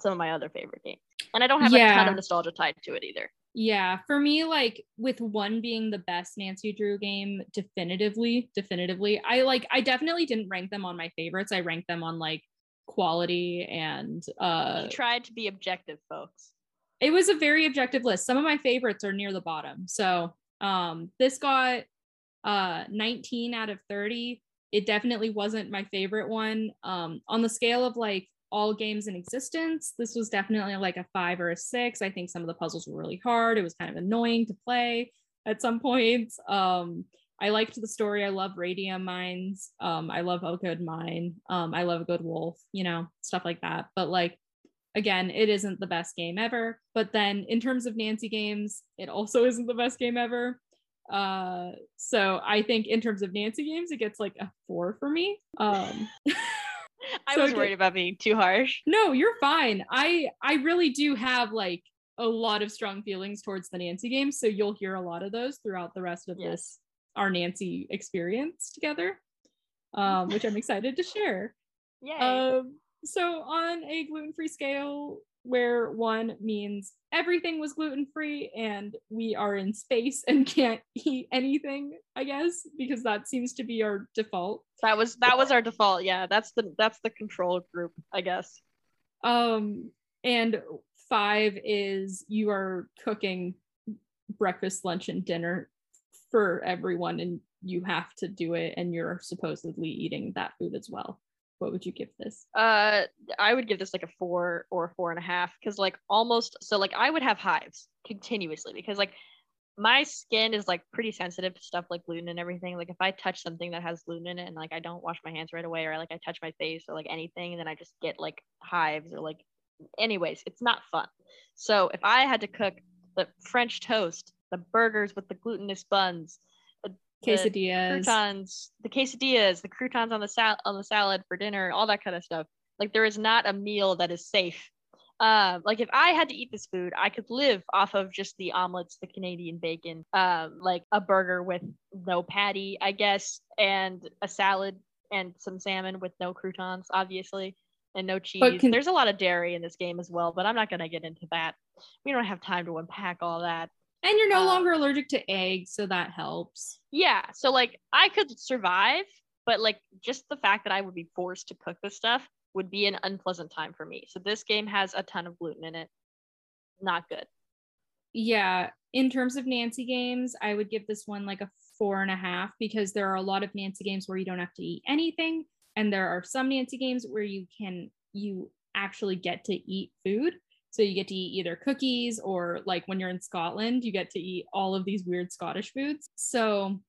some of my other favorite games. And I don't have yeah. a ton of nostalgia tied to it either. Yeah. For me, like with one being the best Nancy Drew game, definitively, definitively, I like, I definitely didn't rank them on my favorites. I ranked them on like quality and uh you tried to be objective, folks. It was a very objective list. Some of my favorites are near the bottom. So um, this got uh, nineteen out of thirty. It definitely wasn't my favorite one. Um, on the scale of like all games in existence, this was definitely like a five or a six. I think some of the puzzles were really hard. It was kind of annoying to play at some points. Um, I liked the story. I love radium mines. Um, I love a good mine. Um, I love a good wolf, you know, stuff like that. But like, again, it isn't the best game ever. But then in terms of Nancy games, it also isn't the best game ever. Uh, so I think in terms of Nancy games, it gets like a four for me. Um, I so was worried about being too harsh. No, you're fine. I, I really do have like a lot of strong feelings towards the Nancy games. So you'll hear a lot of those throughout the rest of yes. this, our Nancy experience together, um, which I'm excited to share. Yay. Um, So on a gluten-free scale where one means everything was gluten-free and we are in space and can't eat anything, I guess, because that seems to be our default. That was that was our default. Yeah, that's the that's the control group, I guess. Um, and five is you are cooking breakfast, lunch, and dinner for everyone, and you have to do it, and you're supposedly eating that food as well. What would you give this? Uh, I would give this like a four or four and a half, because like almost, so like I would have hives continuously because like my skin is like pretty sensitive to stuff like gluten and everything. Like if I touch something that has gluten in it and like I don't wash my hands right away, or like I touch my face or like anything, and then I just get like hives or like, anyways, it's not fun. So if I had to cook the French toast, the burgers with the glutinous buns, quesadillas, the croutons, the quesadillas, the croutons on the sal- on the salad for dinner, all that kind of stuff. Like there is not a meal that is safe. Um, like if I had to eat this food, I could live off of just the omelets, the Canadian bacon, um, like a burger with no patty, I guess, and a salad and some salmon with no croutons, obviously, and no cheese. Can- There's a lot of dairy in this game as well, but I'm not going to get into that. We don't have time to unpack all that. And you're no um, longer allergic to eggs, so that helps. Yeah, so like I could survive, but like just the fact that I would be forced to cook this stuff would be an unpleasant time for me. So this game has a ton of gluten in it. Not good. Yeah, in terms of Nancy games, I would give this one like a four and a half, because there are a lot of Nancy games where you don't have to eat anything, and there are some Nancy games where you can you actually get to eat food. So you get to eat either cookies or like when you're in Scotland, you get to eat all of these weird Scottish foods. So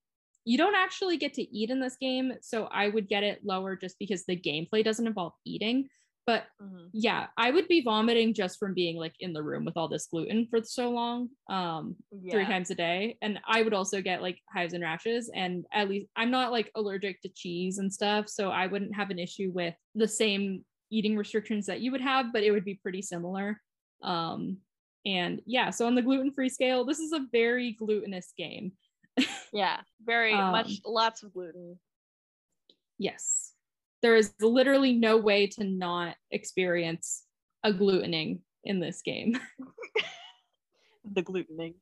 you don't actually get to eat in this game. So I would get it lower just because the gameplay doesn't involve eating. But mm-hmm. yeah, I would be vomiting just from being like in the room with all this gluten for so long, um, yeah. three times a day. And I would also get like hives and rashes. And at least I'm not like allergic to cheese and stuff. So I wouldn't have an issue with the same eating restrictions that you would have, but it would be pretty similar. Um, and yeah, so on the gluten-free scale, this is a very glutinous game. Yeah, very um, much, lots of gluten. Yes. There is literally no way to not experience a glutening in this game. The glutening.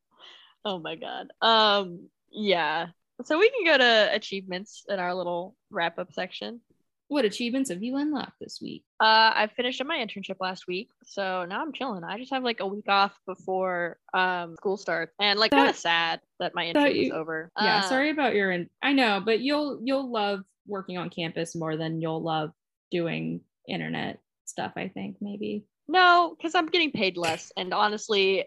Oh my God. Um, yeah. So we can go to achievements in our little wrap-up section. What achievements have you unlocked this week? Uh, I finished up my internship last week, so now I'm chilling. I just have like a week off before um, school starts, and like kind of sad that my internship is over. Yeah, uh, sorry about your. In- I know, but you'll you'll love working on campus more than you'll love doing internet stuff. I think maybe. No, because I'm getting paid less, and honestly,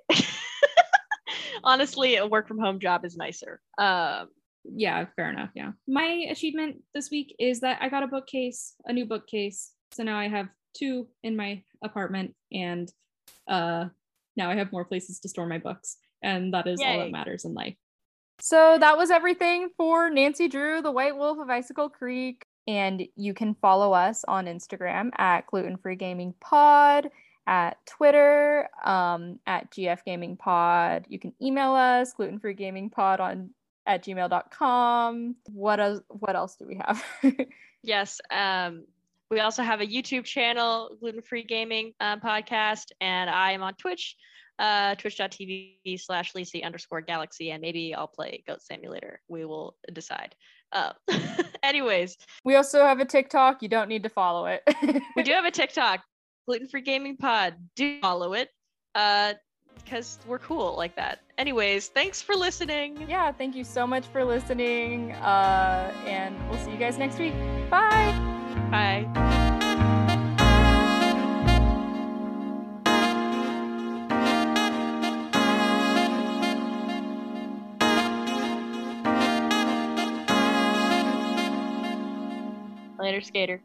honestly, a work from home job is nicer. Um, Yeah, fair enough. Yeah. My achievement this week is that I got a bookcase, a new bookcase. So now I have two in my apartment, and uh, now I have more places to store my books. And that is Yay. all that matters in life. So that was everything for Nancy Drew, the White Wolf of Icicle Creek. And you can follow us on Instagram at Gluten-Free Gaming Pod, at Twitter, um, at G F Gaming Pod. You can email us, Gluten-Free Gaming Pod on at gmail dot com. What else, what else do we have? Yes. Um, we also have a YouTube channel, Gluten-Free Gaming uh, Podcast, and I am on Twitch, uh, twitch.tv slash Lisi underscore galaxy, and maybe I'll play Goat Simulator. We will decide. Uh, anyways. We also have a TikTok. You don't need to follow it. We do have a TikTok, Gluten-Free Gaming Pod. Do follow it. Uh, because we're cool like that. Anyways, thanks for listening. Yeah, thank you so much for listening. Uh, and we'll see you guys next week. Bye. Bye. Later, skater.